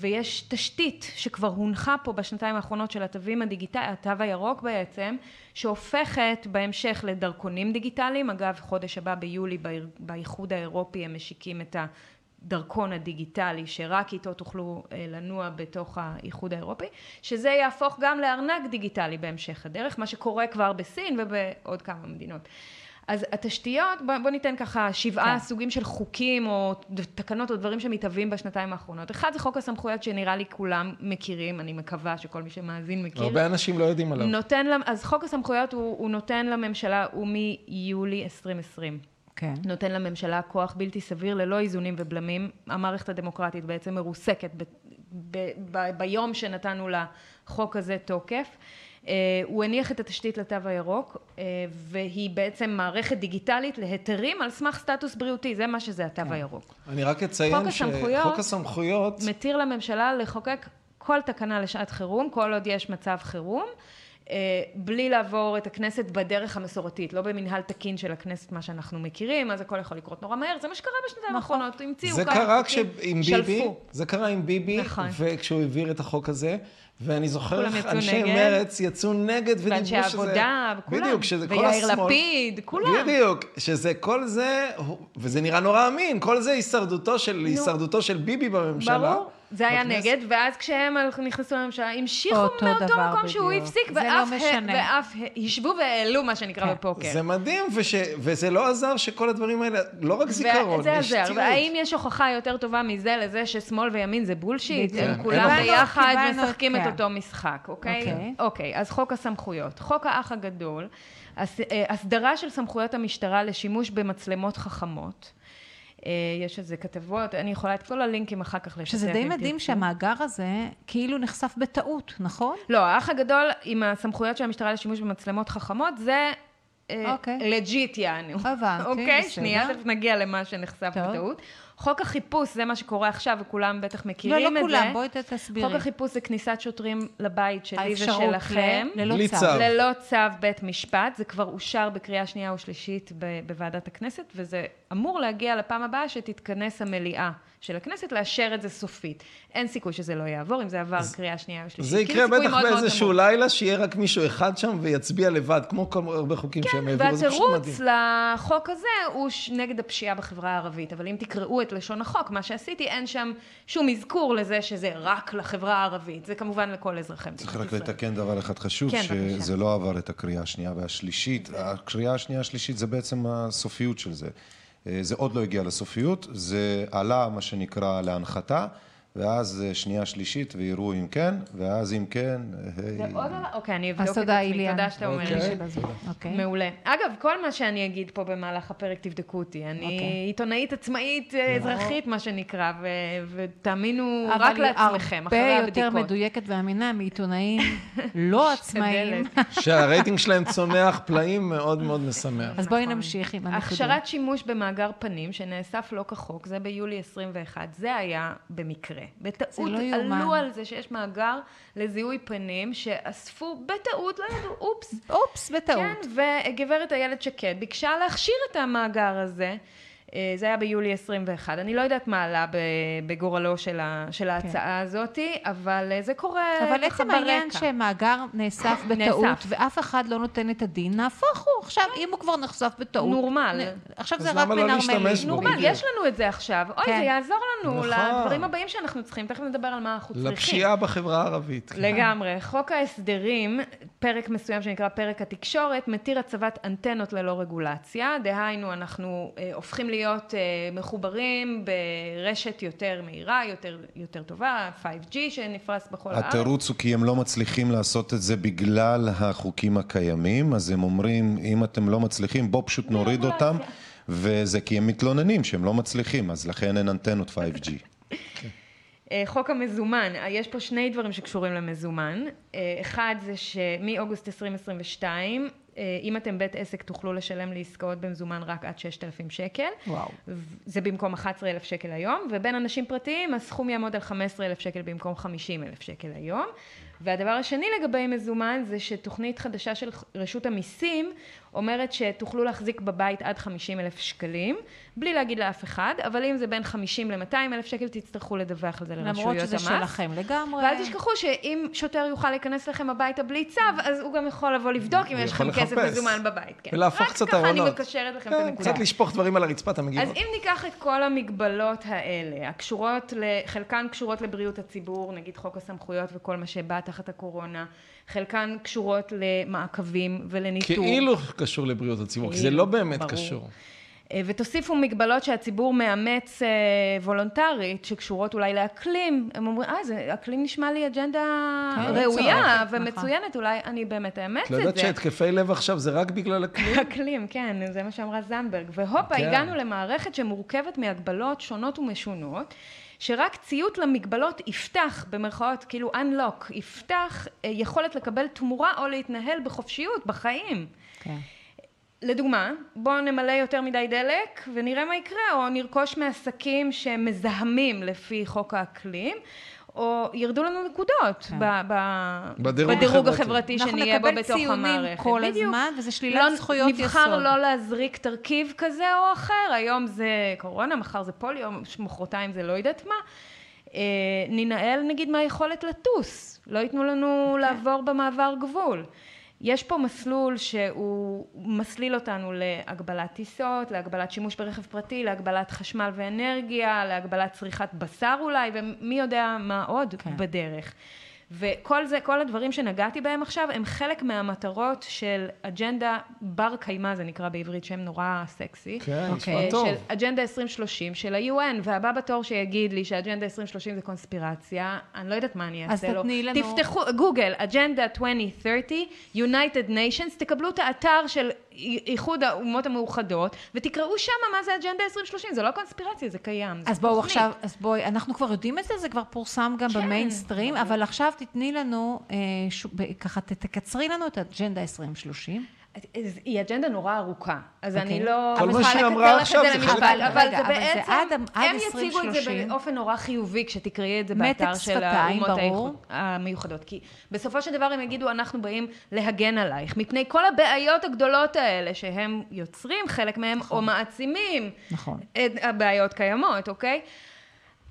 ויש תשתית שכבר הונחה פה בשנתיים האחרונות של התווים הדיגיטליים, התו הירוק בעצם, שהופכת בהמשך לדרכונים דיגיטליים. אגב, חודש הבא ביולי באיחוד האירופי הם משיקים את הדרכון הדיגיטלי, שרק איתו תוכלו לנוע בתוך האיחוד האירופי, שזה יהפוך גם לארנק דיגיטלי בהמשך הדרך, מה שקורה כבר בסין ובעוד כמה מדינות. אז התשתיות, בוא ניתן ככה שבעה סוגים של חוקים או תקנות או דברים שמתהווים בשנתיים האחרונות. אחד זה חוק הסמכויות שנראה לי כולם מכירים, אני מקווה שכל מי שמאזין מכיר. הרבה אנשים לא יודעים עליו. אז חוק הסמכויות הוא נותן לממשלה, הוא מיולי 2020. נותן לממשלה כוח בלתי סביר ללא איזונים ובלמים. המערכת הדמוקרטית בעצם מרוסקת ביום שנתנו לחוק הזה תוקף. הוא הניח את התשתית לתו הירוק, והיא בעצם מערכת דיגיטלית להיתרים על סמך סטטוס בריאותי. זה מה שזה התו הירוק. אני רק אציין שחוק הסמכויות מתיר לממשלה לחוקק כל תקנה לשעת חירום, כל עוד יש מצב חירום. בלי לעבור את הכנסת בדרך המסורתית, לא במנהל תקין של הכנסת, מה שאנחנו מכירים, אז הכל יכול לקרות נורא מהר, זה מה שקרה בשנתיים האחרונות, המציאו כמה חוקים, שלפו. זה קרה עם ביבי, וכשהוא העביר את החוק הזה, ואני זוכר, אנשי מרץ יצאו נגד, ואנשי עבודה, וכולם, ויאיר לפיד, כולם. בדיוק, שזה כל זה, וזה נראה נורא אמין, כל זה הישרדותו של ביבי בממשלה. ברור. זה היה נגד, ואז כשהם נכנסו לממשלה, המשיכו מאותו מקום שהוא הפסיק, ואף ישבו והעלו מה שנקרא בפוקר. זה מדהים, וזה לא עזר שכל הדברים האלה, לא רק זיכרון, זה עזר, והאם יש הוכחה יותר טובה מזה לזה ששמאל וימין זה בולשיט? הם כולם ביחד משחקים את אותו משחק, אוקיי? אוקיי, אז חוק הסמכויות. חוק האח הגדול, הסדרה של סמכויות המשטרה לשימוש במצלמות חכמות, יש איזה כתבות, אני יכולה את כל הלינקים אחר כך לשתף. שזה די מדהים שהמאגר הזה כאילו נחשף בטעות, נכון? לא, האח הגדול עם הסמכויות של המשטרה לשימוש במצלמות חכמות, זה לג'יט יענו. אוקיי, שנייה, נגיע למה שנחשף בטעות. חוק החיפוש, זה מה שקורה עכשיו, וכולם בטח מכירים את זה. לא, לא כולם, בואי תסבירי. חוק החיפוש זה כניסת שוטרים לבית שלי ושלכם. ללא צו. ללא צו בית משפט, זה כבר אושר בקריאה שנייה או שלישית בוועדת הכנסת, וזה אמור להגיע לפעם הבאה שתתכנס המליאה של הכנסת, לאשר את זה סופית. אין סיכוי שזה לא יעבור, אם זה עבר קריאה שנייה או שלישית. זה יקרה בטח באיזשהו לילה, שיהיה רק מישהו אחד שם ויצביע לבד, כמו הרבה חוקים שהם העבירו. והתירוץ לחוק הזה הוא נגד הפשיעה בחברה הערבית, אבל אם תקראו את לשון החוק, מה שעשיתי, אין שם שום אזכור לזה שזה רק לחברה הערבית. זה כמובן לכל אזרחים. צריך רק לתקן דבר אחד חשוב, שזה לא עבר את הקריאה השנייה והשלישית. הקריאה השנייה והשלישית זה בעצם הסופיות של זה. זה עוד לא הגיע לסופיות, זה עלה מה שנקרא להנחתה, ואז שנייה שלישית ויראו אם כן, ואז אם כן... אוקיי, אני אבדוק את עצמי, תודה שאתה אומר לי שזה מעולה. אגב, כל מה שאני אגיד פה במהלך הפרק תבדקו אותי, אני עיתונאית עצמאית אזרחית מה שנקרא, ותאמינו רק לעצמכם אחרי הבדיקות. הרבה יותר מדויקת ואמינה מעיתונאים לא עצמאיים. שהרייטינג שלהם צונח פלאים מאוד מאוד משמח. אז בואי נמשיך עם הנקודה. הכשרת שימוש במאגר פנים שנאסף לא כחוק, זה ביולי 21, זה היה במקרה. בטעות עלו על זה שיש מאגר לזיהוי פנים שאספו בטעות, לא ידעו, אופס, בטעות. וגברת איילת שקד ביקשה להכשיר את המאגר הזה, זה היה ביולי 21, אני לא יודעת מה עלה בגורלו של ההצעה הזאת, אבל זה קורה ככה ברקע. אבל עצם העניין שמאגר נאסף בטעות, ואף אחד לא נותן את הדין, נהפוך הוא עכשיו, אם הוא כבר נחשף בטעות. נורמל. עכשיו זה רק מנרמל. נורמל, יש לנו את זה עכשיו. אוי, זה יעזור לנו לדברים הבאים שאנחנו צריכים, תכף נדבר על מה אנחנו צריכים. לפשיעה בחברה הערבית. לגמרי. חוק ההסדרים, פרק מסוים שנקרא פרק התקשורת, מתיר הצבת אנטנות ללא רגולציה, דהיינו אנחנו הופכים להיות מחוברים ברשת יותר מהירה, יותר טובה, 5G שנפרס בכל הארץ. התירוץ הוא כי הם לא מצליחים לעשות את זה בגלל החוקים הקיימים, אז הם אומרים, אם אתם לא מצליחים, בוא פשוט נוריד אותם, וזה כי הם מתלוננים שהם לא מצליחים, אז לכן אין אנטנות 5G. חוק המזומן, יש פה שני דברים שקשורים למזומן. אחד זה שמאוגוסט 2022, אם אתם בית עסק תוכלו לשלם לעסקאות במזומן רק עד 6,000 שקל. וואו. זה במקום 11,000 שקל היום, ובין אנשים פרטיים הסכום יעמוד על 15,000 שקל במקום 50,000 שקל היום. והדבר השני לגבי מזומן זה שתוכנית חדשה של רשות המיסים אומרת שתוכלו להחזיק בבית עד 50,000 שקלים, בלי להגיד לאף אחד, אבל אם זה בין 50 ל-200,000 שקל תצטרכו לדווח על זה לרשויות המס. למרות שזה שלכם לגמרי. ואל תשכחו שאם שוטר יוכל להיכנס לכם הביתה בלי צו, אז הוא גם יכול לבוא לבדוק אם יש לכם כסף מזומן בבית. כן. ולהפוך קצת ארונות. רק ככה אני מקשרת לכם את הנקודה. קצת לשפוך דברים על הרצפת המגיבות. אז אם ניקח את כל המגבלות האלה, חלקן קשורות לבריאות הציבור, נגיד חוק הסמכויות וכל מה שבא תחת הקורונה, חלקן קשורות למעקבים ולניתור. כאילו קשור לבריאות הציבור, כי זה לא באמת קשור. ותוסיפו מגבלות שהציבור מאמץ וולונטרית, שקשורות אולי לאקלים. הם אומרים, אקלים נשמע לי אג'נדה ראויה ומצוינת, אולי אני באמת אאמץ את זה. לא יודעת שהתקפי לב עכשיו זה רק בגלל אקלים? אקלים, כן, זה מה שאמרה זנדברג. והופה, הגענו למערכת שמורכבת מהגבלות שונות ומשונות, שרק ציות למגבלות יפתח, במרכאות, כאילו unlock, יפתח יכולת לקבל תמורה או להתנהל בחופשיות, בחיים. כן. לדוגמה, בואו נמלא יותר מדי דלק ונראה מה יקרה, או נרכוש מעסקים שמזהמים לפי חוק האקלים, או ירדו לנו נקודות בדירוג החברתי שנהיה בו בתוך המערכת. אנחנו נקבל ציונים כל הזמן, וזה שלילת זכויות יסוד. נבחר לא להזריק תרכיב כזה או אחר, היום זה קורונה, מחר זה פוליו, מחרתיים זה לא יודעת מה. ננהל נגיד מהיכולת לטוס, לא ייתנו לנו לעבור במעבר גבול. יש פה מסלול שהוא מסליל אותנו להגבלת טיסות, להגבלת שימוש ברכב פרטי, להגבלת חשמל ואנרגיה, להגבלת צריכת בשר אולי, ומי יודע מה עוד בדרך. וכל זה, כל הדברים שנגעתי בהם עכשיו, הם חלק מהמטרות של אג'נדה בר קיימא, זה נקרא בעברית, שם נורא סקסי. כן, נשמע טוב. של אג'נדה 2030 של ה-UN, והבא בתור שיגיד לי שאג'נדה 2030 זה קונספירציה, אני לא יודעת מה אני אעשה לו. אז תתני לנו. תפתחו, גוגל, אג'נדה 2030, United Nations, תקבלו את האתר של איחוד האומות המאוחדות, ותקראו שם מה זה אג'נדה 2030, זה לא קונספירציה, זה קיים. אז בואו עכשיו, אז בואי, אנחנו כבר יודעים את זה, זה כבר פורסם גם במיינסטרים, אבל עכשיו תתני לנו, ככה תקצרי לנו את אג'נדה 2030. היא אג'נדה נורא ארוכה, אז אני לא... כל מה שאמרה עכשיו זה חלק... אבל זה בעצם, הם יציגו את זה באופן נורא חיובי, כשתקראי את זה באתר של האומות המיוחדות, כי בסופו של דבר הם יגידו, אנחנו באים להגן עלייך, מפני כל הבעיות הגדולות האלה, שהם יוצרים חלק מהם, או מעצימים את הבעיות קיימות, אוקיי?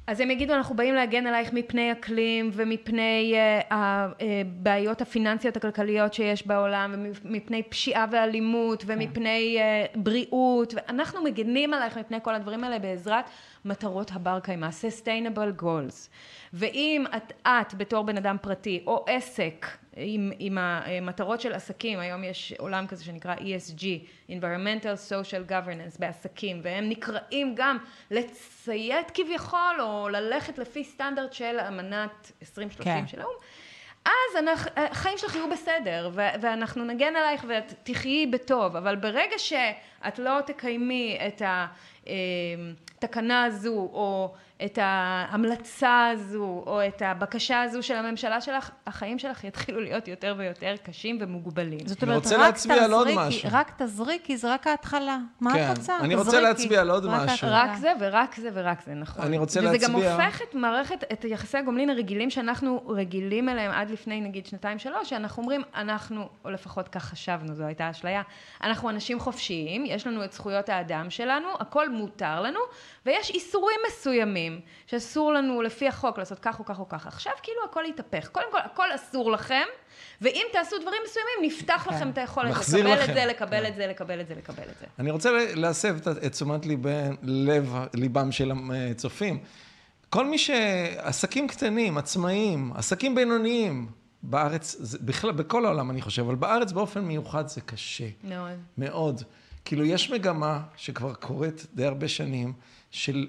אז הם יגידו, אנחנו באים להגן עלייך מפני אקלים, ומפני הבעיות הפיננסיות הכלכליות שיש בעולם, ומפני פשיעה ואלימות, ומפני בריאות, ואנחנו מגנים עלייך מפני כל הדברים האלה בעזרת מטרות הבר קיימא, sustainable goals. ואם את בתור בן אדם פרטי, או עסק, עם המטרות של עסקים, היום יש עולם כזה שנקרא ESG, Environmental Social Governance, בעסקים, והם נקראים גם לציית כביכול, או ללכת לפי סטנדרט של אמנת 2030 של האום, אז החיים שלך יהיו בסדר, ואנחנו נגן עלייך ואת תחיי בטוב, אבל ברגע שאת לא תקיימי את התקנה הזו, או את ההמלצה הזו, או את הבקשה הזו של הממשלה שלך, החיים שלך יתחילו להיות יותר ויותר קשים ומוגבלים. זאת אומרת, רק תזריקי, זה רק ההתחלה. מה את רוצה? אני רוצה להצביע על עוד משהו. רק זה ורק זה ורק זה, נכון. אני רוצה להצביע. וזה גם הופך את מערכת, את יחסי הגומלין הרגילים שאנחנו רגילים אליהם עד לפני, נגיד, 2-3, שאנחנו אומרים, אנחנו, או לפחות כך חשבנו, זו הייתה אשליה, אנחנו אנשים חופשיים, יש לנו את זכויות האדם שלנו, הכל מותר לנו, ויש איסורים מסוימים. שאסור לנו לפי החוק לעשות כך או כך או כך. עכשיו כאילו הכל יתהפך. קודם כל, הכל אסור לכם, ואם תעשו דברים מסוימים, נפתח לכם את היכולת לקבל את זה, לקבל את זה, לקבל את זה, לקבל את זה. אני רוצה להסב את תשומת ליבם של הצופים. כל מי שעסקים קטנים, עצמאיים, עסקים בינוניים, בארץ, בכלל, בכל העולם אני חושב, אבל בארץ באופן מיוחד זה קשה. מאוד. מאוד. כאילו יש מגמה שכבר קורית די הרבה שנים, של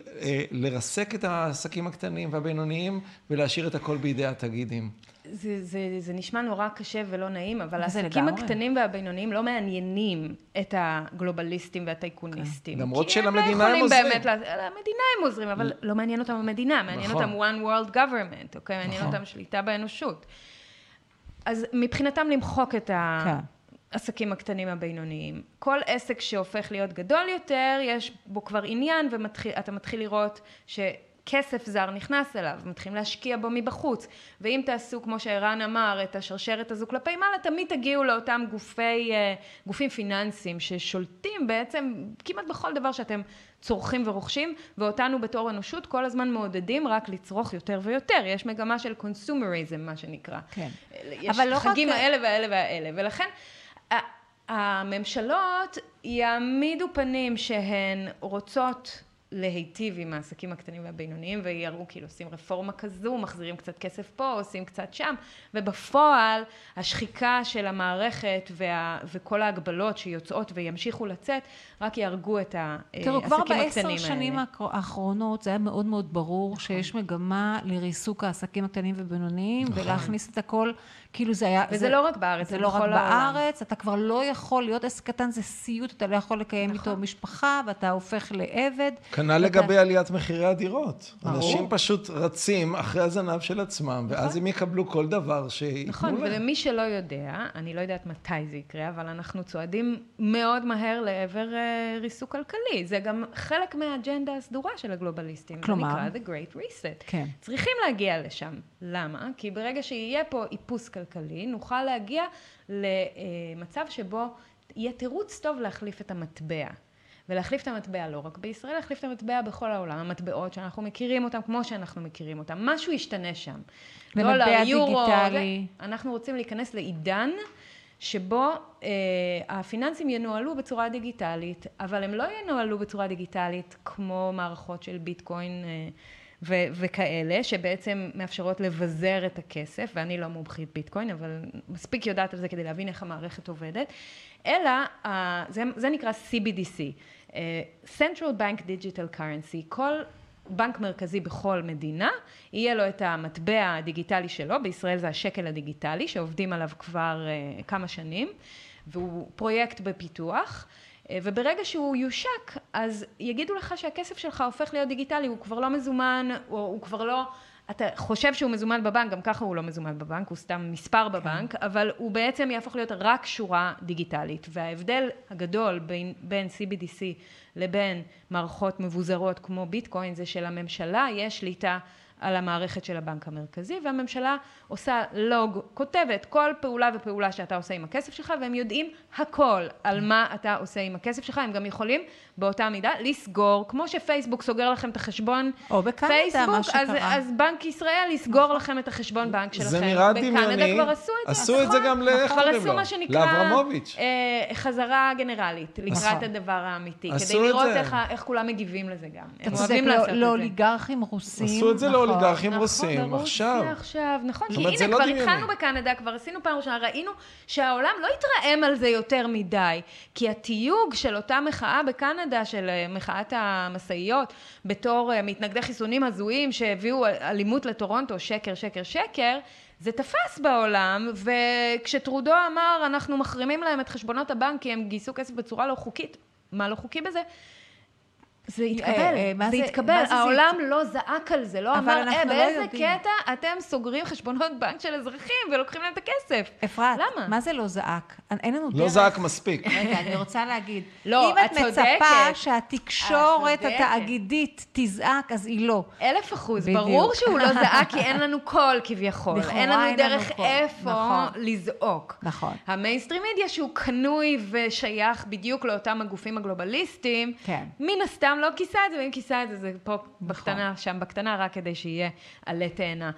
לרסק את העסקים הקטנים והבינוניים, ולהשאיר את הכל בידי התאגידים. זה נשמע נורא קשה ולא נעים, אבל העסקים הקטנים והבינוניים לא מעניינים את הגלובליסטים והטייקוניסטים. למרות שלמדינה הם עוזרים. למדינה הם עוזרים, אבל לא מעניין אותם המדינה, מעניין אותם one world government, אוקיי? מעניין אותם שליטה באנושות. אז מבחינתם למחוק את העסקים הקטנים הבינוניים. כל עסק שהופך להיות גדול יותר, יש בו כבר עניין, ואתה מתחיל לראות שכסף זר נכנס אליו, מתחילים להשקיע בו מבחוץ, ואם תעשו, כמו שאירן אמר, את השרשרת הזו כלפי מעלה, תמיד תגיעו לאותם גופים פיננסיים, ששולטים בעצם כמעט בכל דבר שאתם צורכים ורוכשים, ואותנו בתור אנושות כל הזמן מעודדים רק לצרוך יותר ויותר. יש מגמה של קונסומריזם, מה שנקרא. כן. יש חגים האלה והאלה והאלה, ולכן הממשלות יעמידו פנים שהן רוצות להיטיב עם העסקים הקטנים והבינוניים, ויראו כאילו עושים רפורמה כזו, מחזירים קצת כסף פה, עושים קצת שם, ובפועל השחיקה של המערכת וכל ההגבלות שיוצאות וימשיכו לצאת, רק יארגו את העסקים הקטנים האלה. תראו, כבר בעשר שנים האחרונות זה היה מאוד מאוד ברור שיש מגמה לריסוק העסקים הקטנים ובינוניים, ולהכניס את הכל, כאילו זה היה... וזה לא רק בארץ, זה לא רק בארץ, אתה כבר לא יכול להיות עסק קטן, זה סיוט, אתה לא יכול לקיים איתו משפחה, ואתה הופך לעבד. כנ"ל לגבי עליית מחירי הדירות. אנשים פשוט רצים אחרי הזנב של עצמם, ואז הם יקבלו כל דבר שיתנו להם. נכון, ולמי שלא יודע, אני לא יודעת מתי זה יקרה, אבל אנחנו צועדים מאוד מהר לעבר ריסוק כלכלי. זה גם חלק מהאג'נדה הסדורה של הגלובליסטים. כלומר? זה נקרא The Great Reset. כן. צריכים להגיע לשם. למה? כי ברגע שיהיה פה איפוס כלכלי, נוכל להגיע למצב שבו יהיה תירוץ טוב להחליף את המטבע. ולהחליף את המטבע לא רק בישראל, להחליף את המטבע בכל העולם. המטבעות שאנחנו מכירים אותם כמו שאנחנו מכירים אותם. משהו ישתנה שם. למטבע דיגיטלי. אנחנו רוצים להיכנס לעידן שבו הפיננסים ינועלו בצורה דיגיטלית, אבל הם לא ינועלו בצורה דיגיטלית כמו מערכות של ביטקוין וכאלה, שבעצם מאפשרות לבזר את הכסף, ואני לא מומחית ביטקוין, אבל מספיק יודעת על זה כדי להבין איך המערכת עובדת, אלא זה נקרא CBDC, Central Bank Digital Currency, כל בנק מרכזי בכל מדינה, יהיה לו את המטבע הדיגיטלי שלו, בישראל זה השקל הדיגיטלי, שעובדים עליו כבר כמה שנים, והוא פרויקט בפיתוח, וברגע שהוא יושק, אז יגידו לך שהכסף שלך הופך להיות דיגיטלי, הוא כבר לא מזומן, הוא כבר לא, אתה חושב שהוא מזומן בבנק, גם ככה הוא לא מזומן בבנק, הוא סתם מספר בבנק, אבל הוא בעצם יהפוך להיות רק שורה דיגיטלית. וההבדל הגדול בין CBDC לבין מערכות מבוזרות כמו ביטקוין, זה שלממשלה יש שליטה על המערכת של הבנק המרכזי, והממשלה עושה לוג, כותבת כל פעולה ופעולה שאתה עושה עם הכסף שלך, והם יודעים הכל על מה אתה עושה עם הכסף שלך, הם גם יכולים באותה מידה לסגור, כמו שפייסבוק סוגר לכם את החשבון, או בקנדה, אז בנק ישראל יסגור לכם את החשבון בנק שלכם. זה נראה דמיוני, כבר עשו את זה גם כבר עשו לאברמוביץ'. חזרה גנרלית, לקראת הדבר האמיתי, כדי לראות איך כולם מגיבים לזה גם. הם אוהבים לעשות את זה. לאוליגרכים רוסים. אוליגרכים רוסים, עכשיו. נכון, כי הנה, כבר התחלנו בקנדה, כבר עשינו פעם ראשונה, ראינו שהעולם לא התרעם על זה יותר מדי, כי התיוג של אותה מחאה בקנדה, של מחאת המסעיות, בתור מתנגדי חיסונים הזויים, שהביאו אלימות לטורונטו, שקר, שקר, שקר, זה תפס בעולם, וכשטרודו אמר, אנחנו מחרימים להם את חשבונות הבנק, כי הם גייסו כסף בצורה לא חוקית, מה לא חוקי בזה? זה יתקבל, זה יתקבל, העולם לא זעק על זה, לא אמר, באיזה קטע אתם סוגרים חשבונות בנק של אזרחים ולוקחים להם את הכסף. אפרת, מה זה לא זעק? אין לנו דרך. לא זעק מספיק. רגע, אני רוצה להגיד, אם את מצפה שהתקשורת התאגידית תזעק, אז היא לא. 1000%, ברור שהוא לא זעק, כי אין לנו קול כביכול, אין לנו דרך איפה לזעוק. נכון. המיינסטרים מדיה שהוא קנוי ושייך בדיוק לאותם הגופים הגלובליסטיים, מן הסתם לא כיסה את זה, ואם כיסה את זה, זה פה בקטנה, שם בקטנה, רק כדי שיהיה עלי תאנה.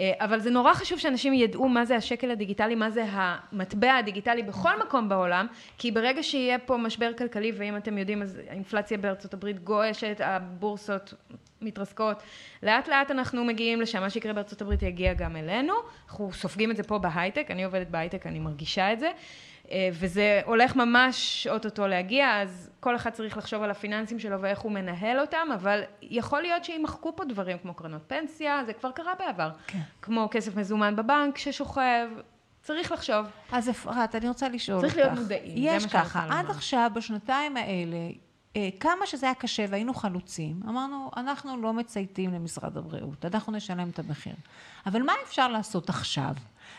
אבל זה נורא חשוב שאנשים ידעו מה זה השקל הדיגיטלי, מה זה המטבע הדיגיטלי בכל מקום בעולם, כי ברגע שיהיה פה משבר כלכלי, ואם אתם יודעים, אז האינפלציה בארצות הברית גועשת, הבורסות מתרסקות, לאט לאט אנחנו מגיעים לשם, מה שיקרה בארצות הברית יגיע גם אלינו, אנחנו סופגים את זה פה בהייטק, אני עובדת בהייטק, אני מרגישה את זה, וזה הולך ממש אוטוטו להגיע, אז כל אחד צריך לחשוב על הפיננסים שלו ואיך הוא מנהל אותם, אבל יכול להיות שימחקו פה דברים כמו קרנות פנסיה, זה כבר קרה בעבר, כמו כסף מזומן בבנק ששוכב, צריך לחשוב. אז אפרת, אני רוצה לשאול אותך. צריך להיות מודעים. יש ככה, עד עכשיו בשנתיים האלה, כמה שזה היה קשה והיינו חלוצים, אמרנו, אנחנו לא מצייתים למשרד הבריאות, אנחנו נשלם את המחיר. אבל מה אפשר לעשות עכשיו?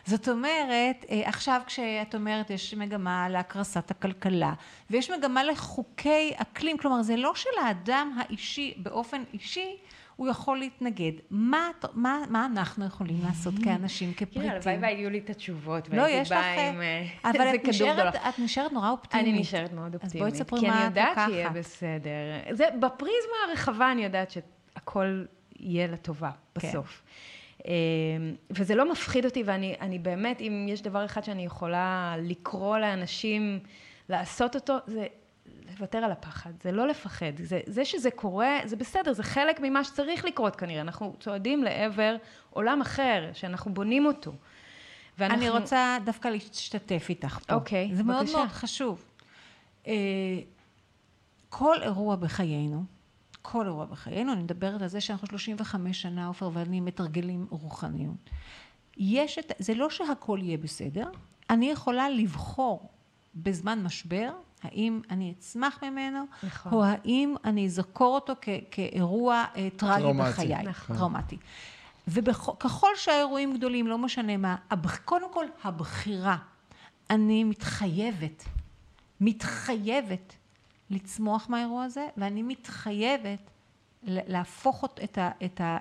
זאת אומרת, עכשיו כשאת אומרת יש מגמה להקרסת הכלכלה, ויש מגמה לחוקי אקלים, כלומר זה לא של האדם האישי באופן אישי, הוא יכול להתנגד. מה אנחנו יכולים לעשות כאנשים, כפריטים? כן, הלוואי והיו לי את התשובות. לא, יש לך. אבל את נשארת נורא אופטימית. אני נשארת מאוד אופטימית. אז בואי תספרי מה את לוקחת. כי אני יודעת שיהיה בסדר. בפריזמה הרחבה אני יודעת שהכל יהיה לטובה בסוף. וזה לא מפחיד אותי, ואני באמת, אם יש דבר אחד שאני יכולה לקרוא לאנשים, לעשות אותו, זה לוותר על הפחד, זה לא לפחד, זה שזה קורה, זה בסדר, זה חלק ממה שצריך לקרות כנראה, אנחנו צועדים לעבר עולם אחר, שאנחנו בונים אותו. אני רוצה דווקא להשתתף איתך פה. אוקיי, בבקשה. זה מאוד מאוד חשוב. כל אירוע בחיינו, כל אירוע בחיינו, אני מדברת על זה שאנחנו 35 שנה, אופר ואני מתרגלים רוחניות. זה לא שהכל יהיה בסדר, אני יכולה לבחור בזמן משבר, האם אני אצמח ממנו, נכון. או האם אני אזכור אותו כאירוע טרגי בחיי, נכון. טראומטי. וככל שהאירועים גדולים, לא משנה מה, קודם כל הבחירה, אני מתחייבת לצמוח מהאירוע הזה, ואני מתחייבת להפוך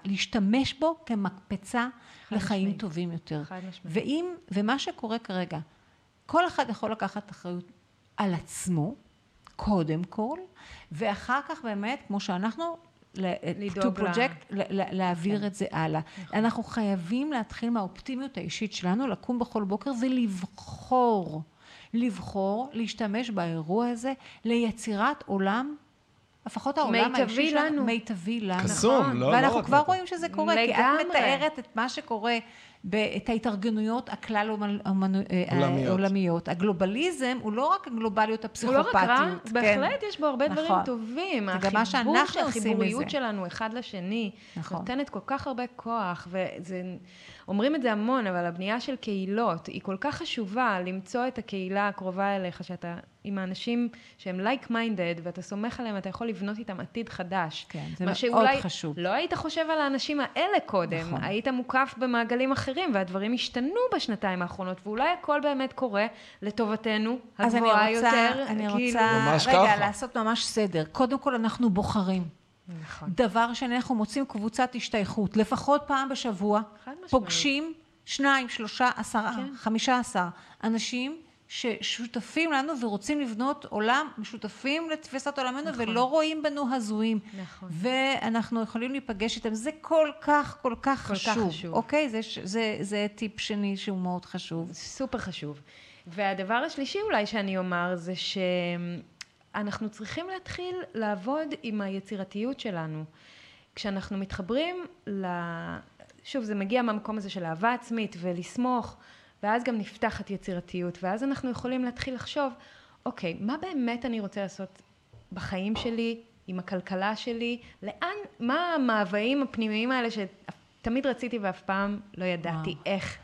להשתמש בו כמקפצה לחיים טובים יותר. ומה שקורה כרגע, כל אחד יכול לקחת אחריות על עצמו, קודם כל, ואחר כך באמת, כמו שאנחנו, to project, להעביר את זה הלאה. אנחנו חייבים להתחיל מהאופטימיות האישית שלנו, לקום בכל בוקר ולבחור, להשתמש באירוע הזה, ליצירת עולם, לפחות העולם האישי שלנו, מיטבי לנו. קסום, לא. ואנחנו כבר רואים שזה קורה, כי את מתארת את מה שקורה, את ההתארגנויות הכלל עולמיות. הגלובליזם הוא לא רק הגלובליות הפסיכופתיות. הוא לא רק רע, בהחלט יש בו הרבה דברים טובים. החיבוריות שלנו אחד לשני, נותנת כל כך הרבה כוח, אומרים את זה המון, אבל הבנייה של קהילות היא כל כך חשובה, למצוא את הקהילה הקרובה אליך, שאתה עם האנשים שהם like-minded, ואתה סומך עליהם, אתה יכול לבנות איתם עתיד חדש. כן, זה מאוד חשוב. לא היית חושב על האנשים האלה קודם, היית מוקף במעגלים אחרים, והדברים השתנו בשנתיים האחרונות, ואולי הכל באמת קורה לטובתנו, הגבוהה יותר. אני רוצה רגע לעשות ממש סדר. קודם כל אנחנו בוחרים. נכון. דבר שאנחנו מוצאים קבוצת השתייכות, לפחות פעם בשבוע, פוגשים 2, 3, 10, 15 אנשים ששותפים לנו ורוצים לבנות עולם, שותפים לתפיסת עולמנו, נכון. ולא רואים בנו הזויים. נכון. ואנחנו יכולים להיפגש איתם. זה כל כך, כל כך חשוב. אוקיי? זה טיפ שני שהוא מאוד חשוב. סופר חשוב. והדבר השלישי אולי שאני אומר זה ש... אנחנו צריכים להתחיל לעבוד עם היצירתיות שלנו. כשאנחנו מתחברים, שוב, זה מגיע מהמקום הזה של אהבה עצמית ולסמוך, ואז גם נפתחת יצירתיות, ואז אנחנו יכולים להתחיל לחשוב, אוקיי, מה באמת אני רוצה לעשות בחיים שלי, עם הכלכלה שלי, לאן, מה המאוויים הפנימיים האלה שתמיד רציתי ואף פעם לא ידעתי איך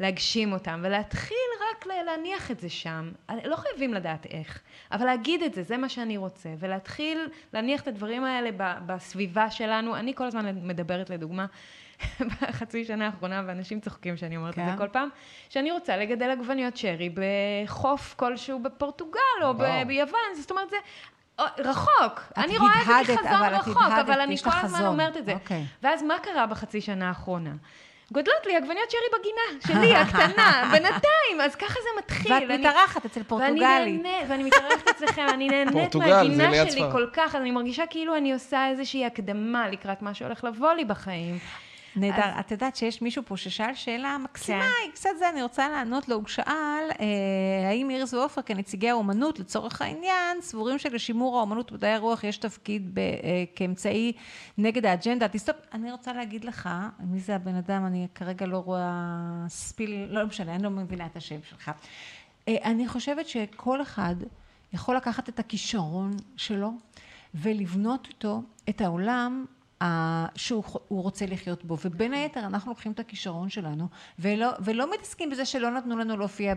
להגשים אותם, ולהתחיל רק להניח את זה שם. לא חייבים לדעת איך, אבל להגיד את זה, זה מה שאני רוצה, ולהתחיל להניח את הדברים האלה בסביבה שלנו. אני כל הזמן מדברת לדוגמה, בחצי שנה האחרונה, ואנשים צוחקים שאני אומרת את זה כל פעם, שאני רוצה לגדל עגבניות שרי בחוף כלשהו בפורטוגל או ביוון, זאת אומרת זה... רחוק, אני רואה את זה כחזון רחוק, אבל אני כל הזמן אומרת את זה. ואז מה קרה בחצי שנה האחרונה? גודלות לי עגבניות שרי בגינה, שלי, הקטנה, בינתיים, אז ככה זה מתחיל. ואת מתארחת אצל פורטוגלי. ואני מתארחת אצלכם, אני נהנית מהגינה שלי כל כך, אז אני מרגישה כאילו אני עושה איזושהי הקדמה לקראת מה שהולך לבוא לי בחיים. נהדר, את יודעת שיש מישהו פה ששאל שאלה מקסימה, היא קצת זה, אני רוצה לענות לו, הוא שאל, האם איריס ועופר כנציגי האומנות לצורך העניין, סבורים שלשימור האומנות מדעי הרוח יש תפקיד כאמצעי נגד האג'נדה, תסתופ, אני רוצה להגיד לך, מי זה הבן אדם, אני כרגע לא רואה ספיל, לא משנה, אני לא מבינה את השם שלך, אני חושבת שכל אחד יכול לקחת את הכישרון שלו, ולבנות אותו, את העולם, שהוא רוצה לחיות בו, ובין היתר אנחנו לוקחים את הכישרון שלנו, ולא מתעסקים בזה שלא נתנו לנו להופיע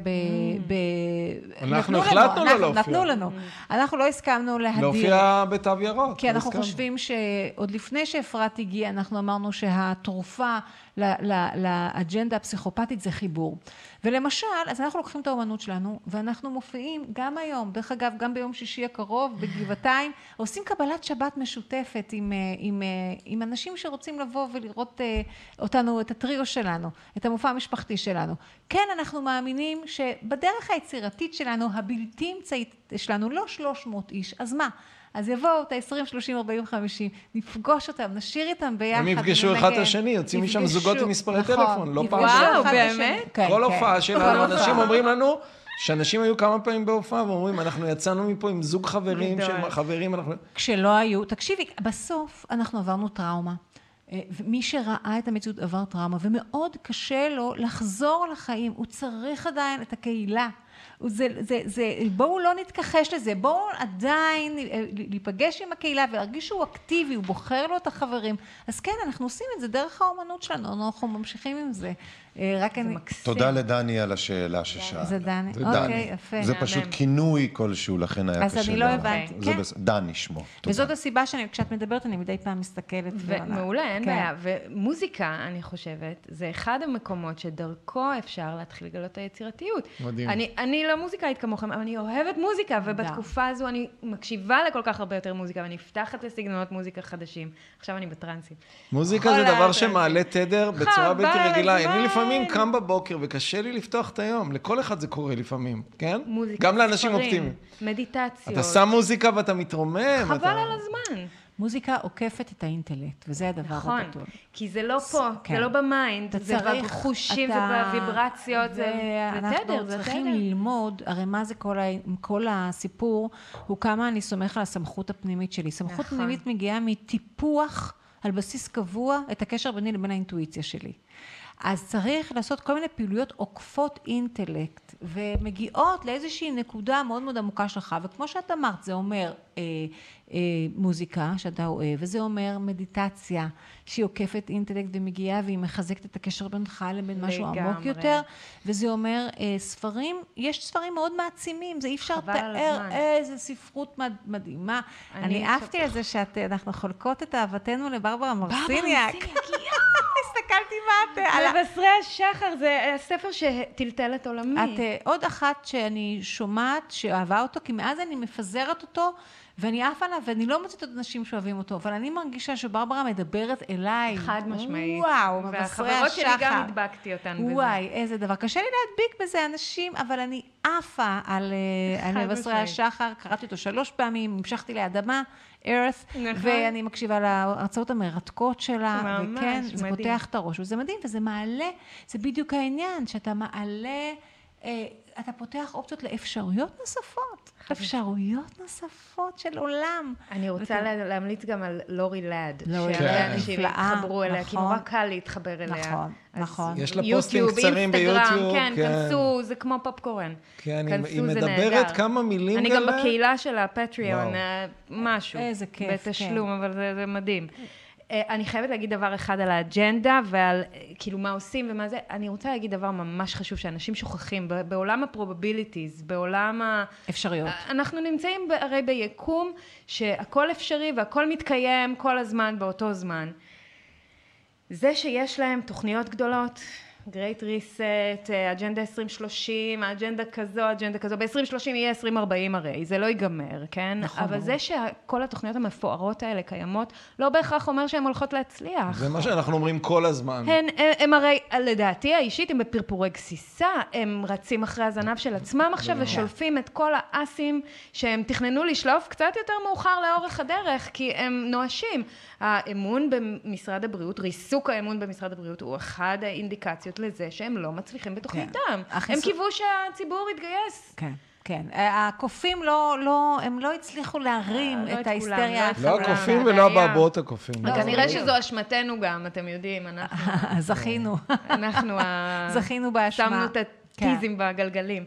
אנחנו החלטנו לא להופיע. נתנו לנו. אנחנו לא הסכמנו להדיר. להופיע בתו ירוק. כי אנחנו חושבים שעוד לפני שאפרת הגיעה, אנחנו אמרנו שהתרופה לאג'נדה הפסיכופתית זה חיבור. ולמשל, אז אנחנו לוקחים את האומנות שלנו, ואנחנו מופיעים גם היום, דרך אגב, גם ביום שישי הקרוב, בגבעתיים, עושים קבלת שבת משותפת עם אנשים שרוצים לבוא ולראות אותנו, את הטריו שלנו, את המופע המשפחתי שלנו. כן, אנחנו מאמינים שבדרך היצירתית שלנו, הבלתי אמצעית שלנו, לא 300 איש, אז מה? אז יבואו את ה-20, 30, 40, 50, נפגוש אותם, נשאיר איתם ביחד. הם יפגשו אחד את השני, יוצאים משם זוגות עם מספרי טלפון, לא פעם שלנו. וואו, באמת? כל הופעה שלנו, אנשים אומרים לנו, שאנשים היו כמה פעמים בהופעה, ואומרים, אנחנו יצאנו מפה עם זוג חברים, כשלא היו, תקשיבי, בסוף אנחנו עברנו טראומה. מי שראה את המציאות עבר טראומה, ומאוד קשה לו לחזור לחיים, הוא צריך עדיין את הקהילה. בואו לא נתכחש לזה, בואו עדיין להיפגש עם הקהילה ולהרגיש שהוא אקטיבי, הוא בוחר לו את החברים. אז כן, אנחנו עושים את זה דרך האומנות שלנו, אנחנו ממשיכים עם זה. תודה לדני על השאלה ששאלה. זה דני, אוקיי, יפה. זה פשוט כינוי כלשהו, לכן היה קשה. אז אני לא הבנתי, כן. דני שמו. וזאת הסיבה שכשאת מדברת אני מדי פעם מסתכלת. מעולה, אין בעיה. ומוזיקה, אני חושבת, זה אחד המקומות שדרכו אפשר להתחיל לגלות את היצירתיות. מדהים. אני לא מוזיקאית כמוכם, אבל אני אוהבת מוזיקה, ובתקופה הזו אני מקשיבה לכל כך הרבה יותר מוזיקה, ואני פתחת לסגנונות מוזיקה חדשים. עכשיו אני בטרנסים. מוזיקה זה דבר שמעלה תדר בצורה בלתי רגילה. לפעמים קם בבוקר וקשה לי לפתוח את היום. לכל אחד זה קורה לפעמים, כן? מוזיקה, גם לאנשים אופטימיים. מדיטציות. אתה שם מוזיקה ואתה מתרומם. חבל על הזמן. מוזיקה עוקפת את האינטלקט, וזה הדבר הגדול. נכון, כי זה לא פה, זה לא במיינד, זה בחושים, זה בוויברציות, זה תדר, זה תדר. אנחנו צריכים ללמוד, הרי מה זה כל הסיפור, הוא כמה אני סומך על הסמכות הפנימית שלי. סמכות פנימית מגיעה מטיפוח על בסיס קבוע את הקשר ביני לבין האינטואיציה שלי. אז צריך לעשות כל מיני פעילויות עוקפות אינטלקט, ומגיעות לאיזושהי נקודה מאוד מאוד עמוקה שלך, וכמו שאת אמרת, זה אומר מוזיקה שאתה אוהב, וזה אומר מדיטציה שהיא עוקפת אינטלקט ומגיעה, והיא מחזקת את הקשר בינך לבין משהו עמוק יותר, וזה אומר ספרים, יש ספרים מאוד מעצימים, זה אי אפשר לתאר איזה ספרות מדהימה. אני אהבתי על זה שאנחנו חולקות את אהבתנו לברברה מרסיניאק. הסתכלתי מבשרי השחר, זה הספר שטלטל את עולמי. את עוד אחת שאני שומעת שאהבה אותו, כי מאז אני מפזרת אותו ואני עף עליו, ואני לא מוצאת את אנשים שאוהבים אותו, אבל אני מרגישה שברברה מדברת אליי. חד משמעית. וואו, מבשרי השחר. והחברות שלי גם הדבקתי אותן בזה. וואי, איזה דבר. קשה לי להדביק בזה אנשים, אבל אני עפה על מבשרי השחר, קראתי אותו 3 פעמים, המשכתי לאדמה, earth, ואני מקשיבה להרצאות המרתקות שלה, וכן, זה פותח את הראש, וזה מדהים, וזה מעלה, זה בדיוק העניין, שאתה מעלה, אתה פותח אופציות לאפשרויות נוספות, אפשרויות נוספות של עולם. אני רוצה להמליץ גם על לורי לאד, שהרבה אנשים התחברו אליה, כי נורא קל להתחבר אליה. נכון, נכון. יש לה פוסטים קצרים ביוטיוב. כן, כנסו, זה כמו פופקורן. כן, היא מדברת כמה מילים. אני גם בקהילה שלה, פטריון, משהו. איזה כיף. בתשלום, אבל זה מדהים. אני חייבת להגיד דבר אחד על האג'נדה ועל כאילו מה עושים ומה זה. אני רוצה להגיד דבר ממש חשוב שאנשים שוכחים. בעולם הפרובביליטיז, בעולם האפשרויות. אנחנו נמצאים הרי ביקום שהכל אפשרי והכל מתקיים כל הזמן באותו זמן. זה שיש להם תוכניות גדולות, גרייט ריסט, אג'נדה 2030, אג'נדה כזו, אג'נדה כזו, ב-2030 יהיה 2040 הרי, זה לא ייגמר, כן? אבל זה שכל התוכניות המפוארות האלה קיימות, לא בהכרח אומר שהן הולכות להצליח. זה מה שאנחנו אומרים כל הזמן. הם הרי, לדעתי האישית, הם בפרפורי גסיסה, הם רצים אחרי הזנב של עצמם עכשיו, ושולפים את כל האסים שהם תכננו לשלוף קצת יותר מאוחר לאורך הדרך, כי הם נואשים. האמון במשרד הבריאות, ריסוק האמון במשרד הבריאות, הוא אחד האינדיקציות לזה שהם לא מצליחים בתוכניתם. הם קיוו שהציבור יתגייס. כן, כן. הקופים הם לא הצליחו להרים את ההיסטריה. לא הקופים ולא הבעבועות הקופים. כנראה שזו אשמתנו גם, אתם יודעים. זכינו. אנחנו זכינו באשמה. שמנו את הטיזים בגלגלים.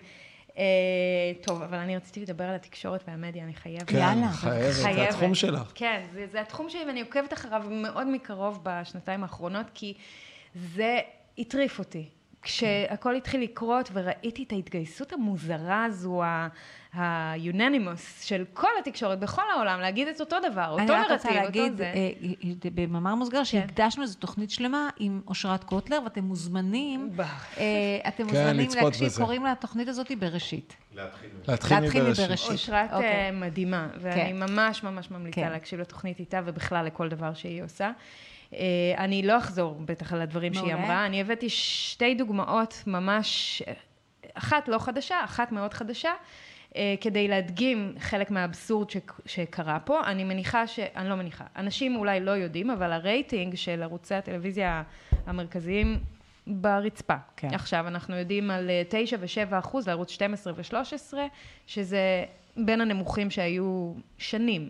טוב, אבל אני רציתי לדבר על התקשורת והמדיה, אני חייבת. יאללה. חייבת, זה התחום שלך. כן, זה התחום שלי, ואני עוקבת אחריו מאוד מקרוב בשנתיים האחרונות, כי זה הטריף אותי. כשהכל התחיל לקרות וראיתי את ההתגייסות המוזרה הזו, ה-unanimous של כל התקשורת בכל העולם, להגיד את אותו דבר, אותו נרטיב, אותו זה. אני רק רוצה להגיד, במאמר מוסגר, שהקדשנו איזו תוכנית שלמה עם אושרת קוטלר, ואתם מוזמנים, להקשיב, קוראים לה התוכנית הזאת בראשית. להתחיל מבראשית. אושרת מדהימה, ואני ממש ממש ממליצה להקשיב לתוכנית איתה, ובכלל לכל דבר שהיא עושה. אני לא אחזור בטח על הדברים שהיא אמרה, אני הבאתי 2 דוגמאות ממש, אחת לא חדשה, אחת מאוד חדשה, כדי להדגים חלק מהאבסורד שקרה פה. אני מניחה אני לא מניחה, אנשים אולי לא יודעים, אבל הרייטינג של ערוצי הטלוויזיה המרכזיים ברצפה. עכשיו אנחנו יודעים על 9% ו-7% לערוץ 12 ו-13, שזה בין הנמוכים שהיו שנים.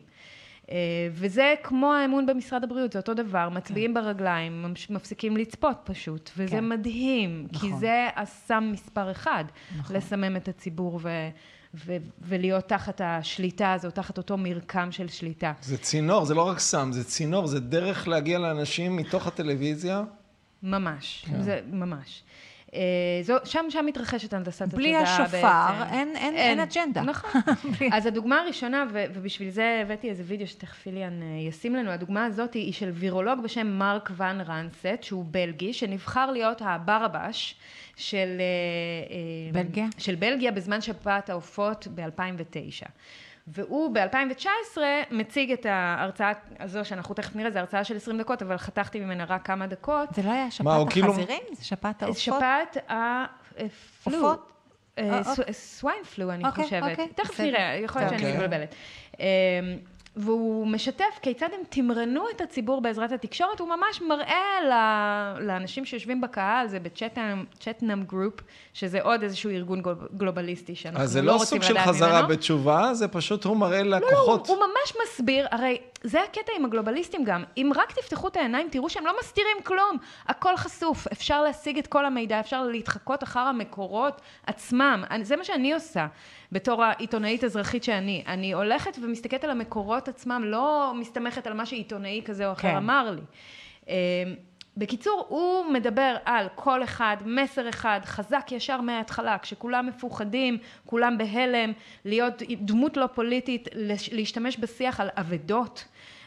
וזה כמו האמון במשרד הבריאות, זה אותו דבר, מצביעים ברגליים, מפסיקים לצפות פשוט, וזה מדהים, כי זה הסם מספר 1, לסמם את הציבור ולהיות תחת השליטה הזו, תחת אותו מרקם של שליטה. זה צינור, זה לא רק סם, זה צינור, זה דרך להגיע לאנשים מתוך הטלוויזיה ממש, זה ממש. שם מתרחשת הנדסת התודעה. בלי השופר, אין אג'נדה. נכון. אז הדוגמה הראשונה, ובשביל זה הבאתי איזה וידאו שתכף איליאן ישים לנו, הדוגמה הזאת היא של וירולוג בשם מרק ון רנסט, שהוא בלגי, שנבחר להיות הברבש של בלגיה בזמן שפעת העופות ב-2009. והוא ב-2019 מציג את ההרצאה הזו, שאנחנו תכף נראה, זו הרצאה של 20 דקות, אבל חתכתי ממנה רק כמה דקות. זה לא היה שפעת החזירים? זה שפעת העופות? שפעת הפלו. סוויין פלו, אני חושבת. תכף נראה, יכול להיות שאני מתבלבלת. והוא משתף כיצד הם תמרנו את הציבור בעזרת התקשורת, הוא ממש מראה לאנשים שיושבים בקהל, זה בצ'טנאם גרופ, שזה עוד איזשהו ארגון גלובליסטי שאנחנו לא רוצים לדעת ממנו. אז זה לא סוג של חזרה בתשובה, זה פשוט הוא מראה לקוחות. לא, הוא ממש מסביר, הרי זה הקטע עם הגלובליסטים גם, אם רק תפתחו את העיניים, תראו שהם לא מסתירים כלום, הכל חשוף, אפשר להשיג את כל המידע, אפשר להתחקות אחר המקורות עצמם, זה מה שאני עושה. בתור העיתונאית אזרחית שאני הולכת ומסתכלת על המקורות עצמם, לא מסתמכת על מה שעיתונאי כזה או אחר אמר לי. בקיצור, הוא מדבר על כל אחד, מסר אחד, חזק ישר מההתחלה, כשכולם מפוחדים, כולם בהלם, להיות דמות לא פוליטית, להשתמש בשיח על עבדות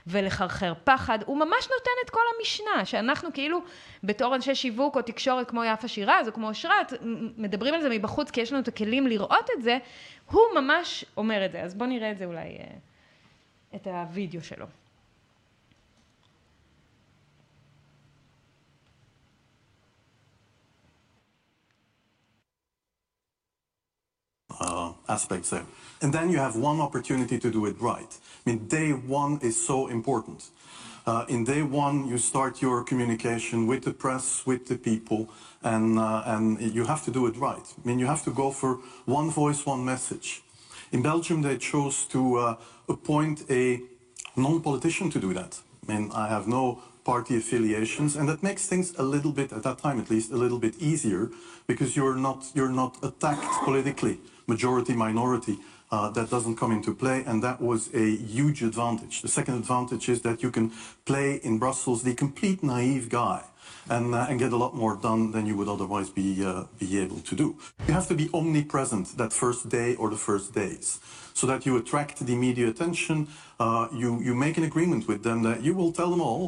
ולחרחר פחד, הוא ממש נותן את כל המשנה, שאנחנו כאילו בתור אנשי שיווק או תקשורת כמו יפה שירז או כמו אושרת, מדברים על זה מבחוץ כי יש לנו את הכלים לראות את זה, הוא ממש אומר את זה, אז בואו נראה את זה אולי, את הוידאו שלו. Aspects there. And then you have one opportunity to do it right. I mean, day one is so important. In day one, you start your communication with the press, with the people, and you have to do it right. I mean, you have to go for one voice, one message. In Belgium, they chose to appoint a non-politician to do that. I mean, I have no party affiliations, and that makes things a little bit, at that time at least, a little bit easier, because you're not attacked politically. Majority, minority, that doesn't come into play, and that was a huge advantage. The second advantage is that you can play in Brussels the complete naive guy and get a lot more done than you would otherwise be able to do. You have to be omnipresent that first day or the first days, so that you attract the media attention, you make an agreement with them that you will tell them all,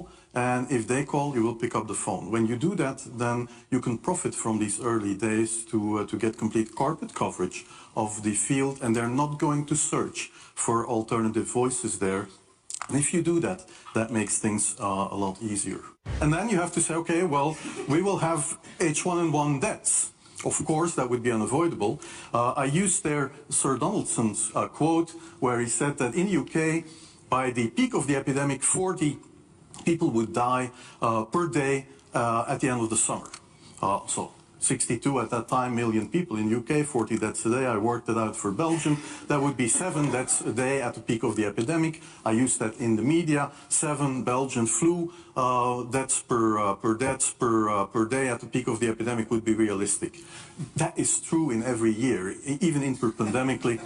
and if they call, you will pick up the phone. When you do that, then you can profit from these early days to get complete carpet coverage of the field, and they're not going to search for alternative voices there. And if you do that, that makes things a lot easier. And then you have to say, okay, well, we will have H1N1 deaths. Of course, that would be unavoidable. I used there Sir Donaldson's quote, where he said that in the UK, by the peak of the epidemic, 40 people would die per day at the end of the summer. So 62 at that time million people in UK, 40 deaths a day. I worked it out for Belgium. That would be 7 deaths a day at the peak of the epidemic. I used that in the media. 7 Belgian flu deaths per day at the peak of the epidemic would be realistic. That is true in every year, even interpandemically.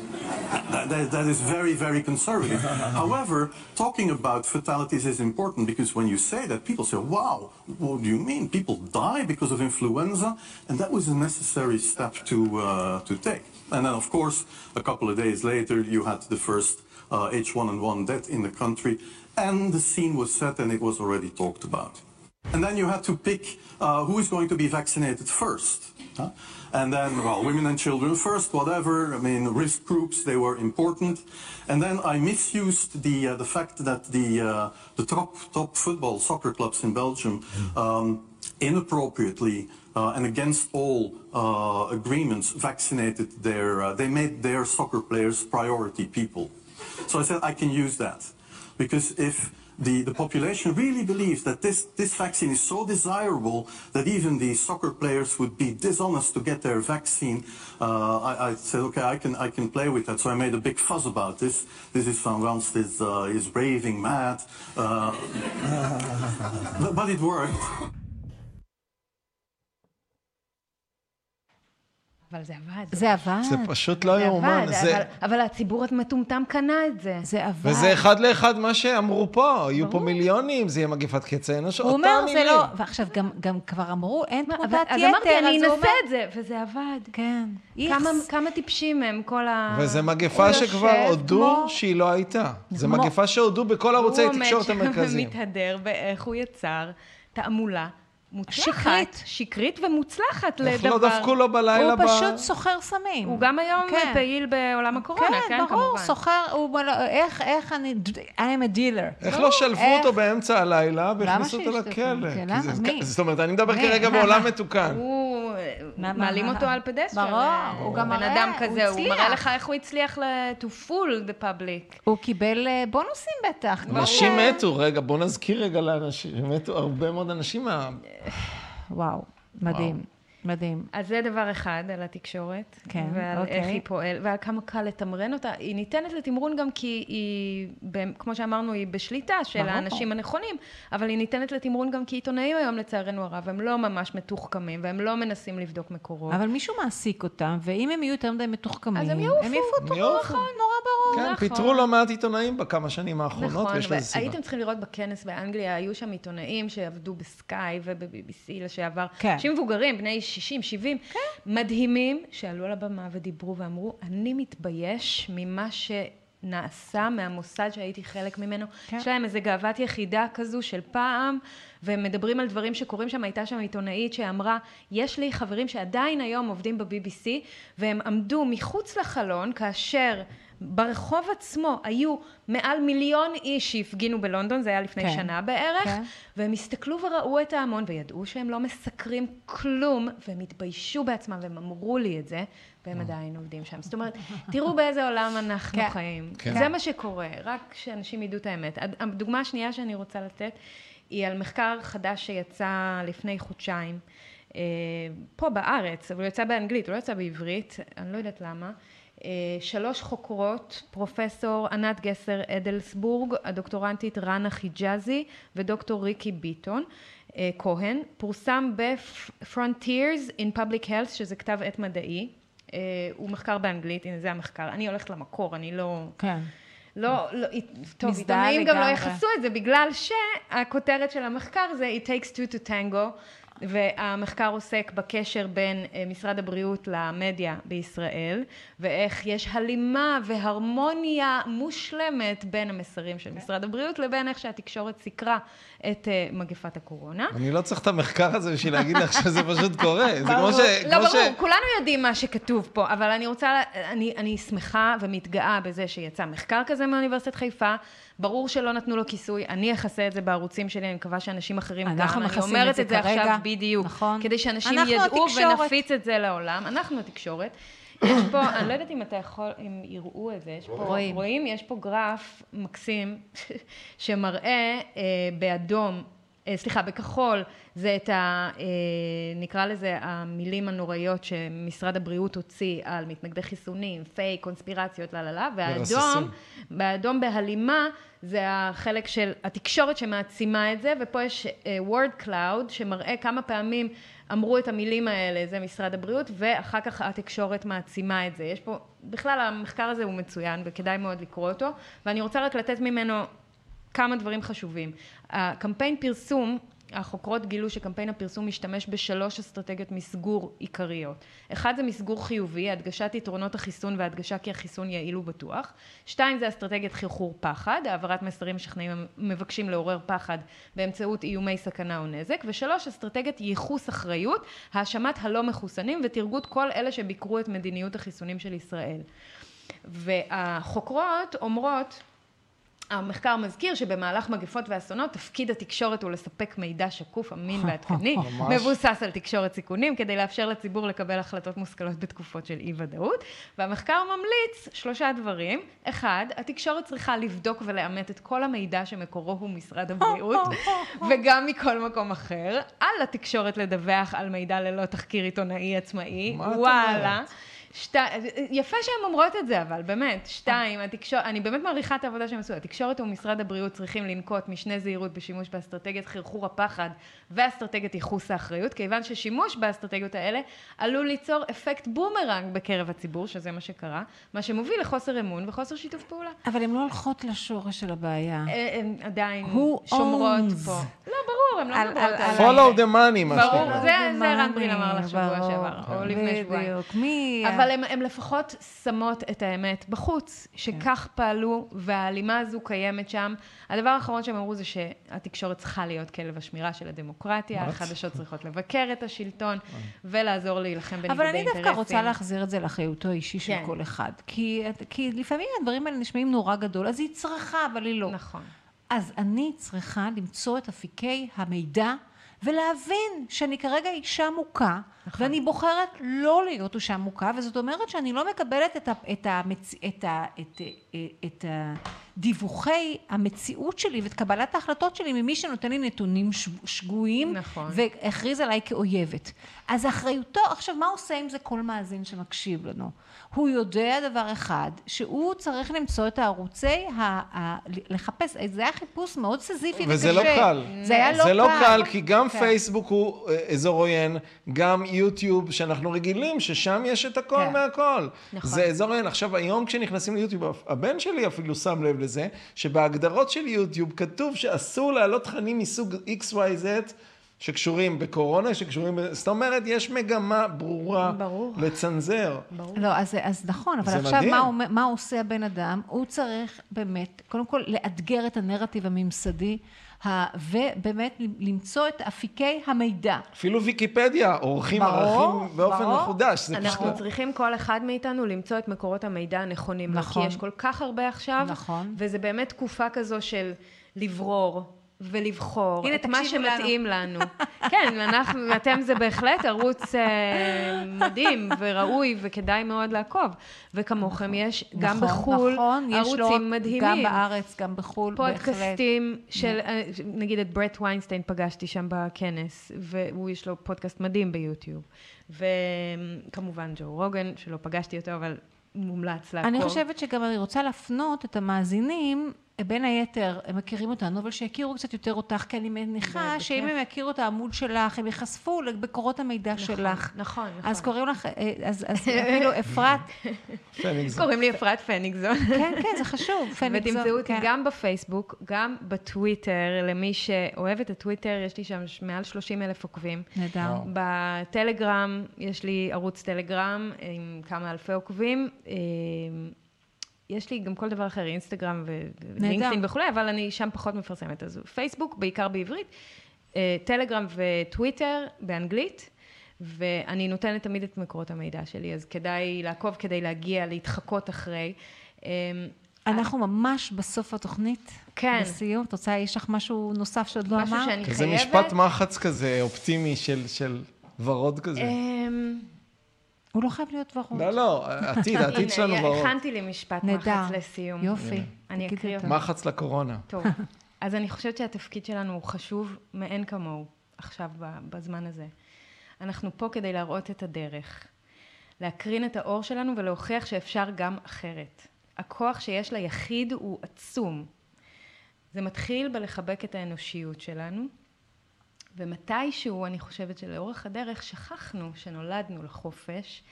that is very, very conservative. However, talking about fatalities is important because when you say that, people say, wow, what do you mean? People die because of influenza? And that was a necessary step to take. And then, of course, a couple of days later, you had the first H1N1 death in the country, and the scene was set and it was already talked about. And then you had to pick who is going to be vaccinated first. Huh? And then, well, women and children first, whatever. I mean, risk groups, they were important. And then I misused the fact that the top football soccer clubs in Belgium inappropriately and against all agreements, vaccinated their, they made their soccer players priority people. So I said, I can use that. Because if the population really believes that this vaccine is so desirable that even the soccer players would be dishonest to get their vaccine, I said, okay, I can play with that. So I made a big fuss about this. This is Van Ransdorp, is raving mad. But it worked. אבל זה עבד. זה עבד. זה פשוט לא יאומן. אבל הציבור המטומטם קנה את זה. זה עבד. וזה אחד לאחד מה שאמרו פה. יהיו פה מיליונים, זה יהיה מגפת קץ האנוש. הוא אומר, זה לא... ועכשיו גם כבר אמרו, אין תמותת יתר. אז אמרתי, אני אנסה את זה. וזה עבד. כן. כמה טיפשים הם כל ה... וזה מגפה שכבר הודו שהיא לא הייתה. זה מגפה שהודו בכל ערוצי התקשורת המרכזיים. הוא עומד שמתהדר באיך הוא יצר תעמולה. שקרית ומוצלחת לדבר. לא דפקו לו בלילה. הוא פשוט סוחר סמים. הוא גם היום פעיל בעולם הקורונה, כן, כמובן. כן, ברור, סוחר, איך אני, I am a dealer. איך לא שלבו אותו באמצע הלילה והכניסו אותו לכלא? זאת אומרת, אני מדבר כרגע בעולם מתוקן. הוא מעלים אותו על פדסטר. ברור, הוא גם מראה, הוא הצליח. הוא מראה לך איך הוא הצליח to fool the public. הוא קיבל בונוסים בטח. אנשים מתו, רגע, בוא נזכיר רגע לאנשים, מתו הרבה מאוד אנשים מה... וואו, מדהים, מדהים. אז זה דבר אחד על התקשורת, ועל איך היא פועלת, ועל כמה קל לתמרן אותה. היא ניתנת לתמרון גם כי היא, כמו שאמרנו, היא בשליטה של האנשים הנכונים, אבל היא ניתנת לתמרון גם כי עיתונאים היום לצערנו הרב, הם לא ממש מתוחכמים, והם לא מנסים לבדוק מקורות. אבל מישהו מעסיק אותם, ואם הם יהיו יותר מדי מתוחכמים, אז הם יעופו, נכון, נורא ברור. כן, פיטרו לא מעט עיתונאים בכמה שנים האחרונות, ויש לזה סיבה. הייתם צריכים לראות בכנס באנגליה, היו שם עיתונאים שעבדו בסקאי וב-BBC לשעבר, שמבוגרים, בני 60, 70, מדהימים, שעלו על הבמה ודיברו ואמרו, אני מתבייש ממה שנעשה מהמוסד שהייתי חלק ממנו. יש להם איזו גאוות יחידה כזו של פעם, והם מדברים על דברים שקורים שם. הייתה שם עיתונאית שאמרה, יש לי חברים שעדיין היום עובדים ב-BBC, והם עמדו מחוץ לחלון, כאשר ברחוב עצמו היו מעל 1,000,000 איש שהפגינו בלונדון, זה היה לפני שנה בערך, והם הסתכלו וראו את ההמון, וידעו שהם לא מסקרים כלום, והם התביישו בעצמם, והם אמרו לי את זה, והם עדיין עובדים שם. זאת אומרת, תראו באיזה עולם אנחנו חיים. זה מה שקורה, רק שאנשים ידעו את האמת. הדוגמה השנייה שאני רוצה לתת, היא על מחקר חדש שיצא לפני חודשיים, פה בארץ, אבל הוא יצא באנגלית, הוא לא יצא בעברית, אני לא יודעת למה, 3 חוקרות, פרופסור ענת גסר אדלסבורג, הדוקטורנטית רנה חיג'אזי ודוקטור ריקי ביטון כהן, פורסם ב-Frontiers in Public Health, שזה כתב עת מדעי, הוא מחקר באנגלית, הנה זה המחקר, אני הולכת למקור, אני לא... כן. לא, טוב, עיתונאים גם לא יחסו את זה, בגלל שהכותרת של המחקר זה It takes two to tango, והמחקר עוסק בקשר בין משרד הבריאות למדיה בישראל, ואיך יש הלימה והרמוניה מושלמת בין המסרים של משרד הבריאות, לבין איך שהתקשורת סיקרה את מגפת הקורונה. אני לא צריך את המחקר הזה בשביל להגיד לך שזה פשוט קורה. זה כמו ש... לא ברור, כולנו יודעים מה שכתוב פה, אבל אני רוצה, אני שמחה ומתגאה בזה שיצא מחקר כזה מאוניברסיטת חיפה, ברור שלא נתנו לו כיסוי, אני אחסה את זה בערוצים שלי, אני מקווה שאנשים אחרים גם, אני אומרת את זה עכשיו בדיוק, כדי שאנשים ידעו ונפיץ את זה לעולם, אנחנו התקשורת, יש פה, אני לא יודעת אם אתה יכול, אם יראו את זה, רואים, יש פה גרף מקסים, שמראה באדום, סליחה, בכחול, זה את ה... נקרא לזה המילים הנוראיות שמשרד הבריאות הוציא על מתנגדי חיסונים, פייק, קונספירציות, לללה, והאדום בהלימה זה החלק של התקשורת שמעצימה את זה, ופה יש word cloud שמראה כמה פעמים אמרו את המילים האלה, זה משרד הבריאות, ואחר כך התקשורת מעצימה את זה. יש פה, בכלל המחקר הזה הוא מצוין וכדאי מאוד לקרוא אותו, ואני רוצה רק לתת ממנו כמה דברים חשובים. הקמפיין פרסום, החוקרות גילו שקמפיין הפרסום משתמש ב3 אסטרטגיות מסגור עיקריות. אחד זה מסגור חיובי, הדגשת יתרונות החיסון והדגשה כי החיסון יעיל ובטוח. 2 זה אסטרטגיית חרחור פחד, העברת מסרים משכנעים מבקשים לעורר פחד באמצעות איומי סכנה או נזק. ו3 אסטרטגיית ייחוס אחריות, האשמת הלא מחוסנים ותרגות כל אלה שביקרו את מדיניות החיסונים של ישראל. והחוקרות אומרות, המחקר מזכיר שבמהלך מגפות ואסונות, תפקיד התקשורת הוא לספק מידע שקוף, אמין ועדכני, מבוסס על תקשורת סיכונים, כדי לאפשר לציבור לקבל החלטות מושכלות בתקופות של אי-ודאות. והמחקר ממליץ 3 דברים. 1, התקשורת צריכה לבדוק ולאמת את כל המידע שמקורו הוא משרד הבריאות, וגם מכל מקום אחר. על התקשורת לדווח על מידע ללא תחקיר עיתונאי עצמאי. וואלה. יפה שהן אומרות את זה, אבל באמת, שתיים, אני באמת מעריכה את העבודה שהם עשו, התקשורת ומשרד הבריאות צריכים לנקוט משנה זהירות בשימוש באסטרטגיית חרחור הפחד ואסטרטגיית ייחוס האחריות, כיוון ששימוש באסטרטגיות האלה עלול ליצור אפקט בומרנג בקרב הציבור, שזה מה שקרה, מה שמוביל לחוסר אמון וחוסר שיתוף פעולה. אבל הן לא הולכות לשורש של הבעיה. הן עדיין שומרות פה. לא, ברור, הן לא מדברות על זה. Follow the money, מה שקרה. ברור, זה רנדרין אמר לך שבוע שעבר, או לפני שבועיים. אבל הן לפחות שמות את האמת בחוץ, שכך פעלו, והאלימה הזו קיימת שם. הדבר האחרון שהם אמרו זה שהתקשורת צריכה להיות כלב השמירה של הדמוקרטיה, החדשות צריכות לבקר את השלטון, ולעזור להילחם בניגודי אינטרסים. אבל אני דווקא רוצה להחזיר את זה לאחריותו האישי של כל אחד, כי לפעמים הדברים האלה נשמעים נורא גדול, אז היא צריכה, אבל היא לא. נכון. אז אני צריכה למצוא את אפיקי המידע, ולהבין שאני כרגע אישה מוכה, ואני בוחרת לא להיות אישה מוכה, וזאת אומרת שאני לא מקבלת את דיווחי המציאות שלי, ואת קבלת ההחלטות שלי ממי שנותן לי נתונים שגויים, והכריז עליי כאויבת. אז אחריותו, עכשיו מה עושה עם זה כל מאזין שמקשיב לנו? הוא יודע דבר אחד, שהוא צריך למצוא את הערוצי, לחפש, זה היה חיפוש מאוד סזיפי וקשה. וזה לא קל. זה לא קל, כי גם פייסבוק הוא אזור עוין, גם יוטיוב, שאנחנו רגילים ששם יש את הכל מהכל. זה אזור עוין. עכשיו, היום כשנכנסים ליוטיוב, הבן שלי אפילו שם לב לזה, שבהגדרות של יוטיוב כתוב שאסור להעלות תכנים מסוג XYZ, שקשורים בקורונה, זאת אומרת, יש מגמה ברורה לצנזר. לא, אז נכון, אבל עכשיו מה עושה הבן אדם? הוא צריך באמת, קודם כל, לאתגר את הנרטיב הממסדי, ובאמת למצוא את אפיקי המידע. אפילו ויקיפדיה, עורכים ערכים באופן מחודש. אנחנו צריכים כל אחד מאיתנו למצוא את מקורות המידע הנכונים, כי יש כל כך הרבה עכשיו, וזה באמת תקופה כזו של לברור, ולבחור את מה שמתאים לנו. כן, אתם זה בהחלט ערוץ מדהים וראוי וכדאי מאוד לעקוב. וכמוכם יש גם בחול ערוצים מדהימים. גם בארץ, גם בחול. פודקאסטים של, נגיד את ברט ויינסטיין פגשתי שם בכנס, והוא יש לו פודקאסט מדהים ביוטיוב. וכמובן ג'ו רוגן, שלא פגשתי אותו, אבל מומלץ לעקוב. אני חושבת שגם אני רוצה להפנות את המאזינים, בין היתר, הם מכירים אותנו, אבל שיכירו קצת יותר אותך, כי אני מניחה שאם הם יכירו את העמוד שלך, הם יחשפו לבקורות המידע שלך. נכון, נכון. אז קוראים לך, אז אפילו אפרת... פניגזון. קוראים לי אפרת פניגזון. כן, כן, זה חשוב, פניגזון. ותמצאו אותי גם בפייסבוק, גם בטוויטר, למי שאוהב את הטוויטר, יש לי שם מעל 30,000 עוקבים. נדע. בטלגרם, יש לי ערוץ טלגרם עם כמה אלפי עוקבים, יש לי גם כל דבר אחר, אינסטגרם ולינקדאין וכו', אבל אני שם פחות מפרסמת. אז פייסבוק, בעיקר בעברית, טלגרם וטוויטר באנגלית, ואני נותנת תמיד את מקורות המידע שלי, אז כדאי לעקוב, כדי להגיע, להתחקות אחרי. אנחנו ממש בסוף התוכנית. כן. בסיום, תוצאה, יש לך משהו נוסף שעוד לא אמרת? משהו שאני חייבת. כזה משפט מחץ כזה, אופטימי של ורוד כזה. הוא לא חייב להיות ורוד. לא, לא, העתיד שלנו ורוד. הכנתי לי משפט מחץ לסיום. יופי. אני אקריא אותו. מחץ לקורונה. טוב. אז אני חושבת שהתפקיד שלנו הוא חשוב מאין כמוהו, עכשיו בזמן הזה. אנחנו פה כדי להראות את הדרך, להקרין את האור שלנו ולהוכיח שאפשר גם אחרת. הכוח שיש ליחיד הוא עצום. זה מתחיל בלחבק את האנושיות שלנו, ומתישהו, אני חושבת שלאורך הדרך, שכחנו שנולדנו לחופש,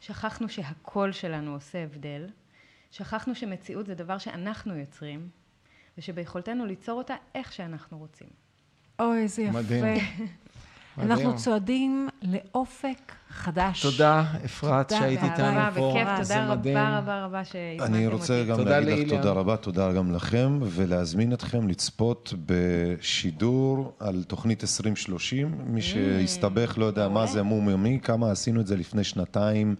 שכחנו שהקול שלנו עושה הבדל, שכחנו שמציאות זה דבר שאנחנו יוצרים, ושביכולתנו ליצור אותה איך שאנחנו רוצים. אוי, איזה יפה. מדהים. אנחנו צועדים לאופק חדש. תודה, אפרת, שהיית איתנו פה. תודה רבה, רבה, רבה שהזמנתם אותי. אני רוצה גם להגיד לך תודה רבה, תודה גם לכם, ולהזמין אתכם לצפות בשידור על תוכנית 2030. מי שהסתבך לא יודע מה זה מומי, כמה עשינו את זה לפני שנתיים,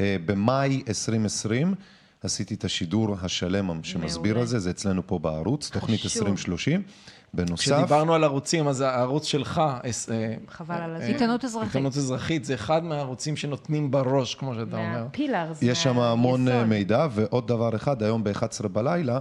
במאי 2020. עשיתי את השידור השלם שמסביר על זה, זה אצלנו פה בערוץ, תוכנית 2030. בנוסף... כשדיברנו על ערוצים, אז הערוץ שלך... חבל על הזמן. עיתונות אזרחית. עיתונות אזרחית, זה אחד מהערוצים שנותנים בראש, כמו שאתה אומר. מהפילרס. יש שם המון מידע, ועוד דבר אחד, היום ב-11 בלילה,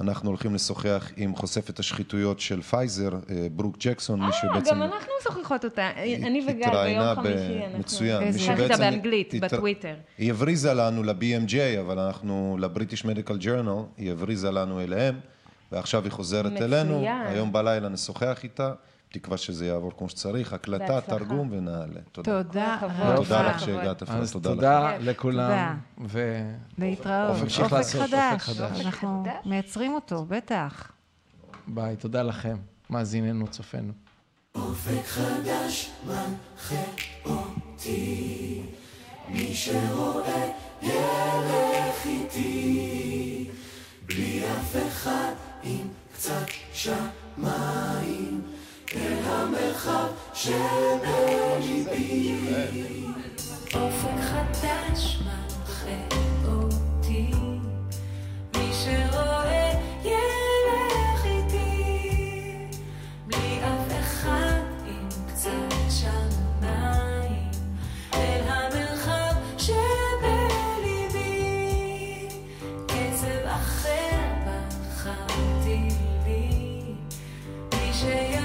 אנחנו הולכים לשוחח עם חושפת השחיתויות של פייזר, ברוק ג'קסון, מי שבעצם... גם אנחנו משוחחות אותה, אני וגל ביום חמישי, מצוין. שחקת באנגלית, בטוויטר. היא הבריזה לנו ל-BMJ, אבל אנחנו, לבריטיש מדיקל ג'רנל, היא הבריזה לנו אליהם, ועכשיו היא חוזרת אלינו, היום בלילה נשוחח איתה, תקווה שזה יעבור כמו שצריך, הקלטה, תרגום ונעלה. תודה. תודה לך שהגעת, אפרת, תודה לך. תודה לכולם. להתראות. אופק חדש. אנחנו מייצרים אותו, בטח. ביי, תודה לכם. מאזיננו, צופנו. אופק חדש מנחה אותי, מי שרואה ילך איתי, בלי אף אחד עם קצת שמיים, אל המרחב שבליבי. אופק חדש מנחה אותי, מי שרואה ילך איתי, בלי אף אחד עם קצת שמיים, אל המרחב שבליבי, קצב אחר בחרתי לי, מי שיביא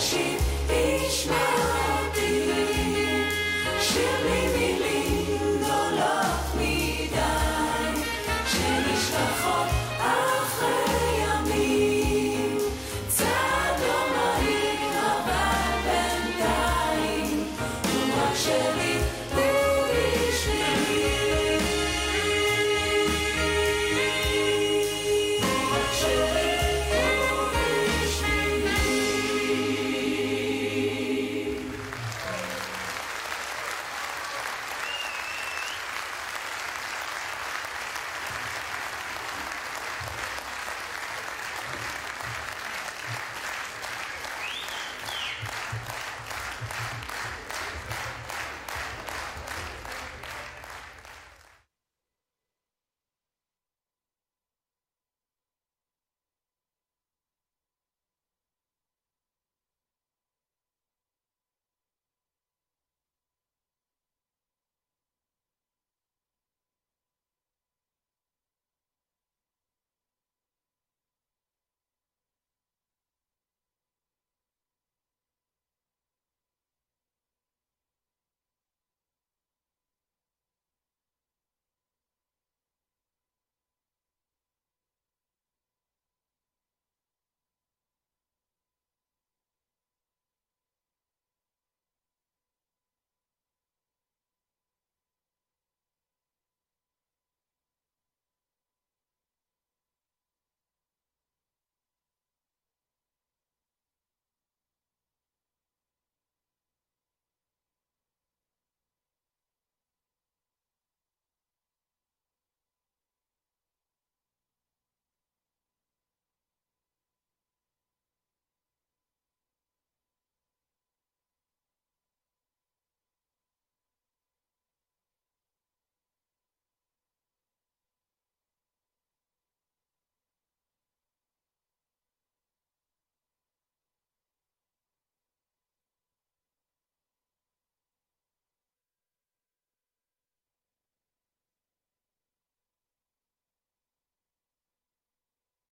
she